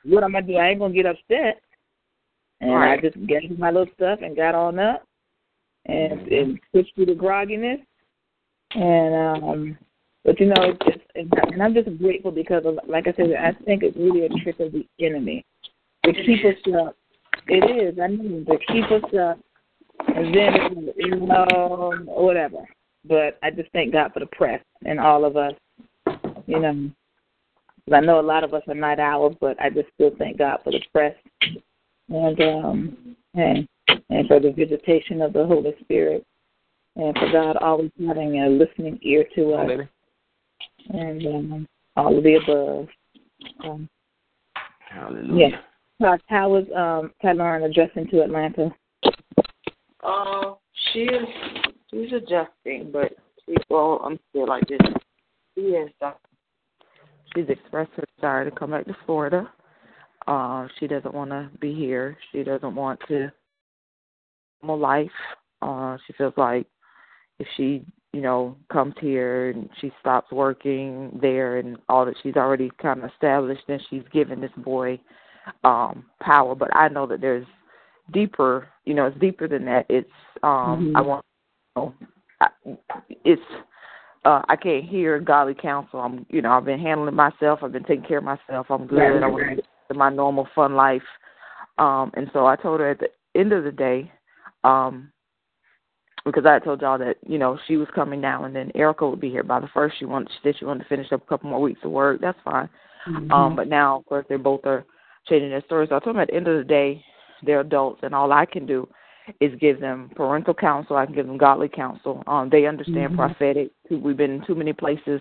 What am I going to do? I ain't going to get upset. And I just gathered my little stuff and got on up and pushed through the grogginess. And, but, you know, and I'm just grateful because, like I said, I think it's really a trick of the enemy. They keep us up. It is. I mean, they keep us up. And then, you know, whatever. But I just thank God for the press and all of us, you know. I know a lot of us are night owls, but I just still thank God for the press. And for the visitation of the Holy Spirit, and for God always having a listening ear to us, and all of the above. Hallelujah. Yeah. How was Tyler adjusting to Atlanta? She's adjusting, but I'm still like this. She's expressed her desire to come back to Florida. She doesn't want to be here. She doesn't want to normal life. She feels like if she, you know, comes here and she stops working there and all that she's already kind of established, then she's given this boy power. But I know that there's deeper, you know, it's deeper than that. It's I can't hear godly counsel. I've been handling myself. I've been taking care of myself. I'm good. Right. I want to my normal fun life. And so I told her at the end of the day, because I told y'all that, you know, she was coming now and then Erica would be here by the first. She said she wanted to finish up a couple more weeks of work. That's fine. Mm-hmm. But now, of course, they both are changing their stories. So I told them at the end of the day, they're adults, and all I can do is give them parental counsel. I can give them godly counsel. They understand prophetic. We've been in too many places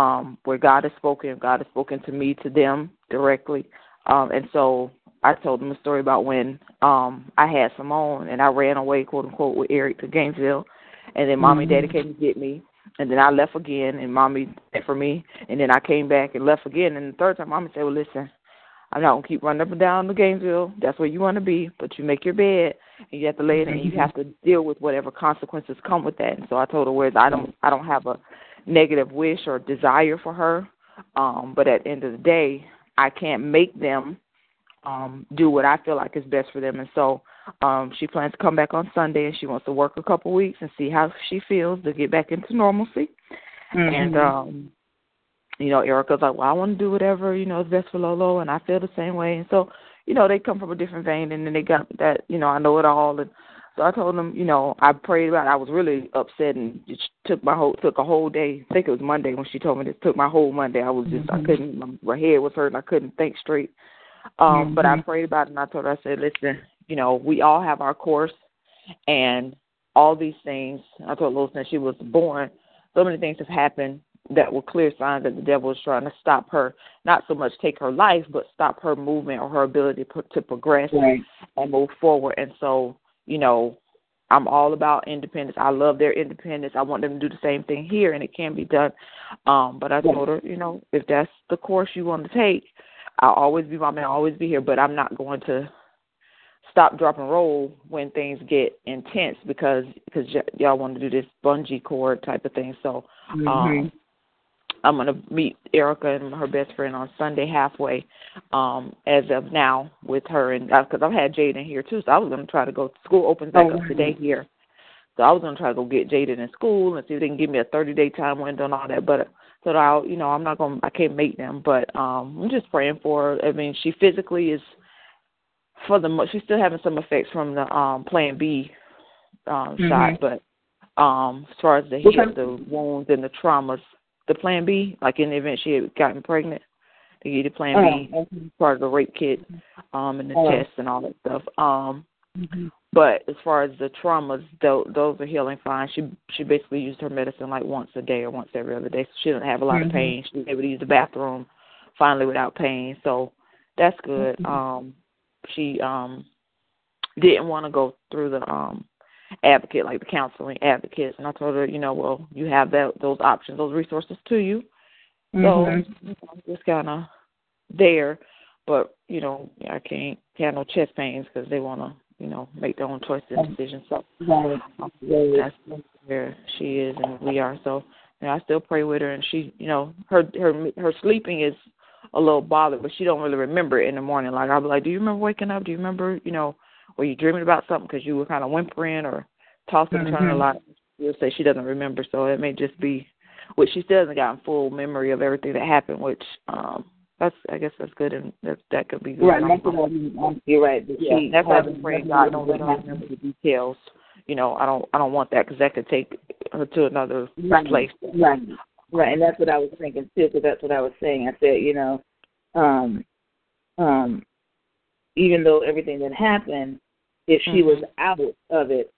where God has spoken. God has spoken to me, to them directly. And so I told them a story about when I had Simone and I ran away, quote unquote, with Eric to Gainesville. And then Mommy and Daddy came to get me. And then I left again, and Mommy left for me. And then I came back and left again. And the third time, Mommy said, well, listen, I'm not going to keep running up and down to Gainesville. That's where you want to be. But you make your bed, and you have to lay it in, and you have to deal with whatever consequences come with that. And so I told her, whereas I don't have a negative wish or desire for her. But at the end of the day, I can't make them do what I feel like is best for them. And so she plans to come back on Sunday, and she wants to work a couple weeks and see how she feels to get back into normalcy. Mm-hmm. And, you know, Erica's like, well, I want to do whatever, you know, is best for Lolo, and I feel the same way. And so, you know, they come from a different vein, and then they got that, you know, I know it all. And so I told them, you know, I prayed about it. I was really upset, and it took a whole day. I think it was Monday when she told me this. Took my whole Monday. I was just, mm-hmm. My head was hurting. I couldn't think straight. Mm-hmm. But I prayed about it, and I told her, I said, listen, you know, we all have our course, and all these things. I told Lil since she was born, so many things have happened that were clear signs that the devil is trying to stop her, not so much take her life, but stop her movement or her ability to progress and move forward. And so, you know, I'm all about independence. I love their independence. I want them to do the same thing here, and it can be done. But I told her, you know, if that's the course you want to take, I'll always be Mom and I'll always be here, but I'm not going to stop, drop, and roll when things get intense because y'all want to do this bungee cord type of thing. So I'm going to meet Erica and her best friend on Sunday halfway as of now with her, and because I've had Jaden here too, so I was going to try to go. School opens back up today here. So I was going to try to go get Jaden in school and see if they can give me a 30-day time window and all that. But so I'll, you know, I'm not going. I can't make them, but I'm just praying for her. I mean, she physically is she's still having some effects from the Plan B shot, but as far as the hip, the wounds, and the traumas, the Plan B, like in the event she had gotten pregnant, they gave the Plan B part of the rape kit and the tests and all that stuff. But as far as the traumas, those are healing fine. She basically used her medicine like once a day or once every other day, so she didn't have a lot of pain. She was able to use the bathroom finally without pain, so that's good. She didn't want to go through the advocate, like the counseling advocates, and I told her, you know, well, you have those options, those resources to you. So you know, I'm just kind of there, but, you know, I can't have no chest pains because they want to, you know, make their own choices and decisions. So that's where she is and we are. So, you know, I still pray with her, and she, you know, her sleeping is a little bothered, but she don't really remember it in the morning. Like, I'll be like, do you remember waking up? Do you remember, you know, were you dreaming about something because you were kind of whimpering or tossing and turning a lot? She'll say she doesn't remember, so it may just be, which she still hasn't gotten full memory of everything that happened, which that's, I guess that's good, and that could be good. Right, that's what I mean. You're right. Yeah, that's why I've been praying, God, don't let her remember the details. You know, I don't want that because that could take her to another place. Right, and that's what I was thinking, too, because that's what I was saying. I said, you know, even though everything that happened, if she was out of it,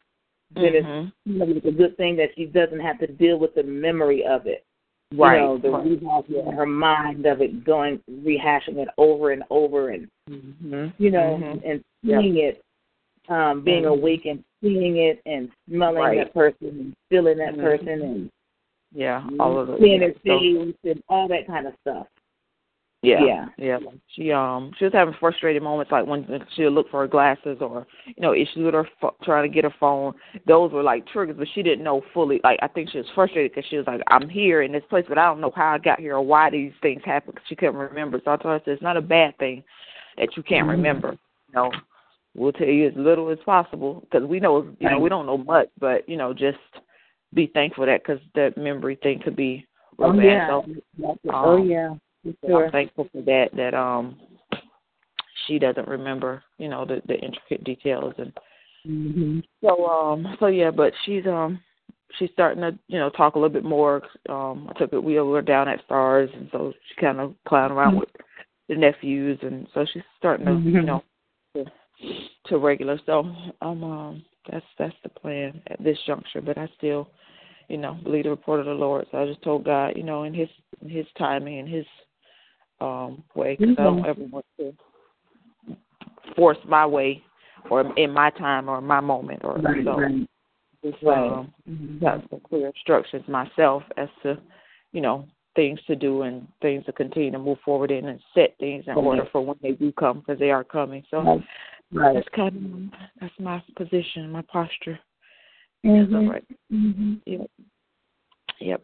then it's a good thing that she doesn't have to deal with the memory of it. Right. You know, the rehashing in her mind of it, rehashing it over and over and, you know, and seeing it, being awake and seeing it and smelling that person and feeling that person and all of those things and all that kind of stuff. Yeah. She was having frustrated moments, like when she'll look for her glasses or, you know, issues with her trying to get her phone. Those were like triggers, but she didn't know fully. Like, I think she was frustrated because she was like, I'm here in this place, but I don't know how I got here or why these things happened because she couldn't remember. So I told her, I said, it's not a bad thing that you can't remember. You know, we'll tell you as little as possible because we know, you know, we don't know much, but, you know, just be thankful that because that memory thing could be real bad. So, I'm thankful for that she doesn't remember, you know, the intricate details and so yeah, but she's starting to, you know, talk a little bit more. I took it we were down at Stars, and so she kind of clown around with the nephews, and so she's starting to, you know, to regular. So that's the plan at this juncture, but I still, you know, believe the report of the Lord. So I just told God, you know, in His timing and His way, because I don't ever want to force my way or in my time or my moment. Or so Right. Got some clear instructions myself as to, you know, things to do and things to continue to move forward in and set things in order for when they do come, because they are coming. So that's kind of, that's my position, my posture. Mm-hmm. All right. Mm-hmm. Yep. Yep.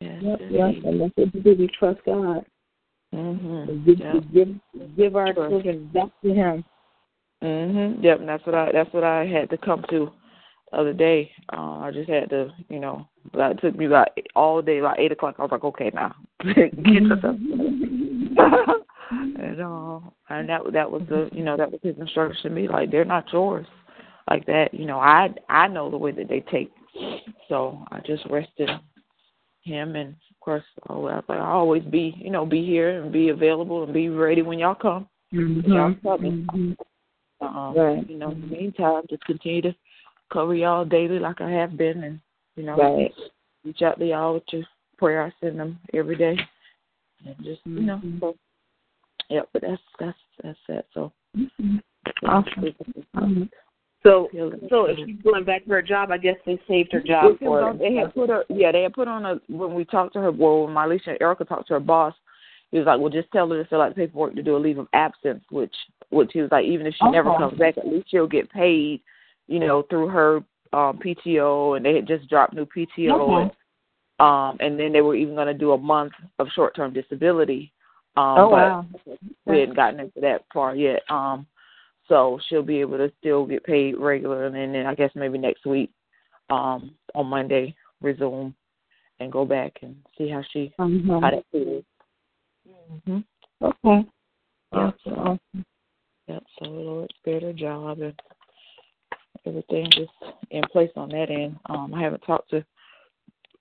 And that's what we do. We trust God. Mm-hmm. Give our children back to Him. Mm-hmm. Yep. And that's what I had to come to the other day. I just had to, you know, it took me like all day, like 8 o'clock. I was like, okay, now get yourself. And that was the, you know, that was his instruction to me. Like, they're not yours, like that. You know, I know the way that they take. So I just rested him, and of course, I'll always be, you know, be here and be available and be ready when y'all come. Mm-hmm. Y'all coming. Mm-hmm. Right. You know, in the meantime, just continue to cover y'all daily like I have been, and, you know, reach out to y'all with your prayer. I send them every day, and just, you know, so, yeah. But that's that. So, awesome. So if she's going back to her job, I guess they saved her job for her. They had put her. Yeah, they had put on a. When we talked to her, well, when Mylisha and Erica talked to her boss, he was like, "Well, just tell her to fill out the paperwork to do a leave of absence," which he was like, even if she never comes back, at least she'll get paid, you know, through her PTO, and they had just dropped new PTO, and then they were even going to do a month of short-term disability. We hadn't gotten into that part yet. So she'll be able to still get paid regular, and then I guess maybe next week on Monday resume and go back and see how she how that feels. Mm-hmm. Okay. Yep, so the Lord spared her job and everything just in place on that end. I haven't talked to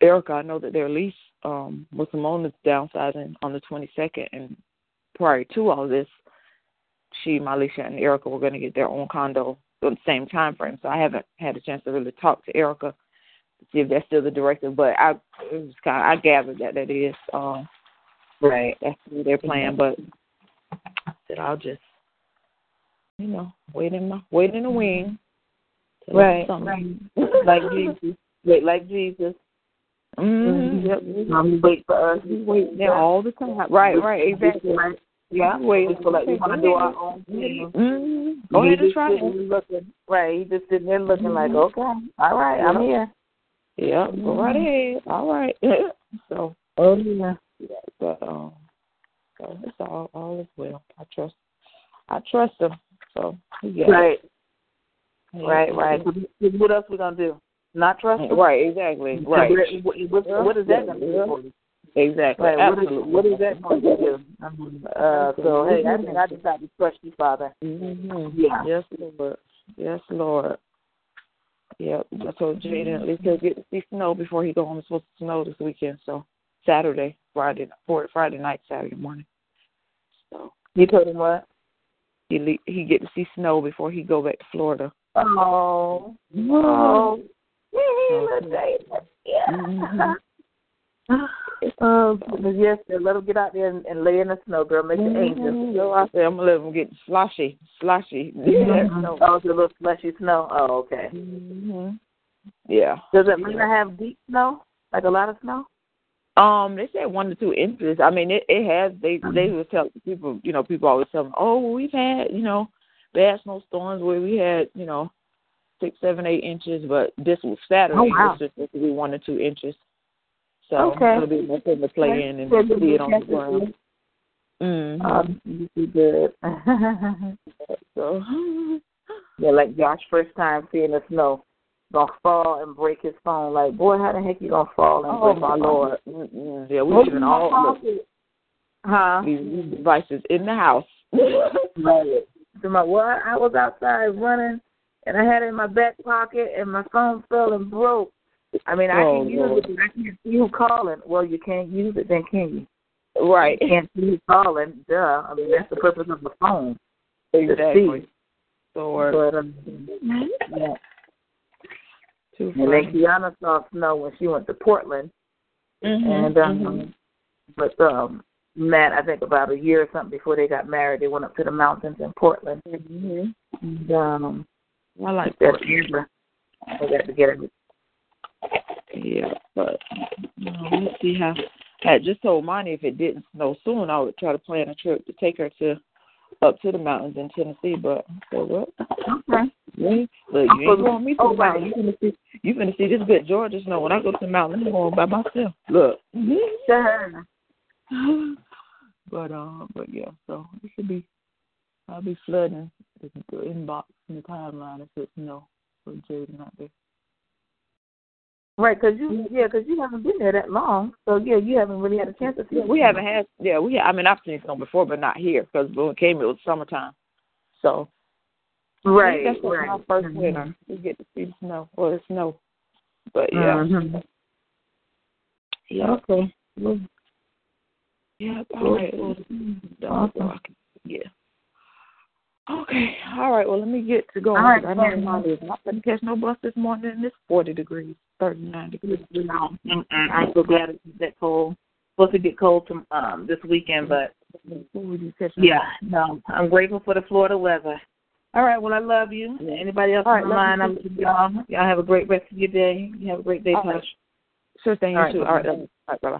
Erica. I know that their lease with Simona's downsizing on the 22nd, and prior to all this, she, Mylisha, and Erica were going to get their own condo at the same time frame. So I haven't had a chance to really talk to Erica to see if that's still the directive, but I gathered that is. Right. That's their plan, but I said I'll just, you know, wait in the wing. Right. Like Jesus. Wait like Jesus. Mm-hmm. Yep. Wait for us. We wait there all the time. Right, exactly. Right. Yeah, waiting for like we want to do our own thing. Mm-hmm. Go ahead and try it. Right. He's just sitting there looking like, okay, all right, I'm here. Yeah, go right ahead. All right. So so it's all is well. I trust him. So yeah. Right. What else we gonna do? Not trust him? Right, exactly. Right. What is that gonna do? Exactly. Right. Absolutely. What is that going to do? So hey, I think I decided to trust you, Father. Mm-hmm. Yeah. Yes, Lord. Yep. I told Jaden at least he'll get to see snow before he go home. It's supposed to snow this weekend, so. Friday night, Saturday morning. So you told him what? He get to see snow before he go back to Florida. Oh. Yes, let him get out there and lay in the snow, girl. Make an angel. Go out there. I'm gonna let him get sloshy. Mm-hmm. Oh, it's a little slushy snow. Oh, okay. Mm-hmm. Yeah. Does Atlanta have deep snow? Like a lot of snow? They said 1 to 2 inches. I mean, it has. They would tell people, you know, people always tell them, oh, we've had, you know, bad snowstorms where we had, you know, 6, 7, 8 inches, but this was Saturday. Oh, wow. It was just supposed to be 1 to 2 inches. So it'll be nothing to play in and see it on the ground. Mm-hmm. You good. So like Josh's first time seeing the snow. Gonna fall and break his phone. Like, boy, how the heck you gonna fall and break my Lord? Mm-hmm. Yeah, we're giving all these devices in the house. Right. So I was outside running, and I had it in my back pocket, and my phone fell and broke. I mean, I can use it, but I can't see who calling. Well, you can't use it, then can you? Right. You can't see who calling. Duh. I mean, that's the purpose of the phone. Exactly. Yeah. And then Kiana saw snow when she went to Portland, and but Matt, I think about a year or something before they got married, they went up to the mountains in Portland, and I like that number. I got to get it. Yeah, but let's see how. I just told Monty if it didn't snow soon, I would try to plan a trip to take her to up to the mountains in Tennessee. But I said, what? Okay. Look, you ain't going me to the mountain. You finna see this good Georgia snow. When I go to the mountain, I'm going by myself. Look. Mm-hmm. Sure. But yeah, so it should be. I'll be flooding the inbox and the timeline if it's no for Jaden out there. Right, because you haven't been there that long, so yeah, you haven't really had a chance to see it. I mean, I've seen snow before, but not here, because when it came, it was summertime. So, right, that's right. My first winter. We get to see the snow, but yeah, yeah, okay, yeah, all right, awesome. Yeah. Okay, all right, well, let me get to going. All right, I know Molly is not going to catch no bus this morning, and it's 40 degrees, 39 degrees. No, I'm so glad it's that cold. Supposed to get cold this weekend, but yeah, no, I'm grateful for the Florida weather. All right, well, I love you. Anybody else on the line? Y'all have a great rest of your day. You have a great day, Tosh. Right. Sure thing, you too. All right, brother.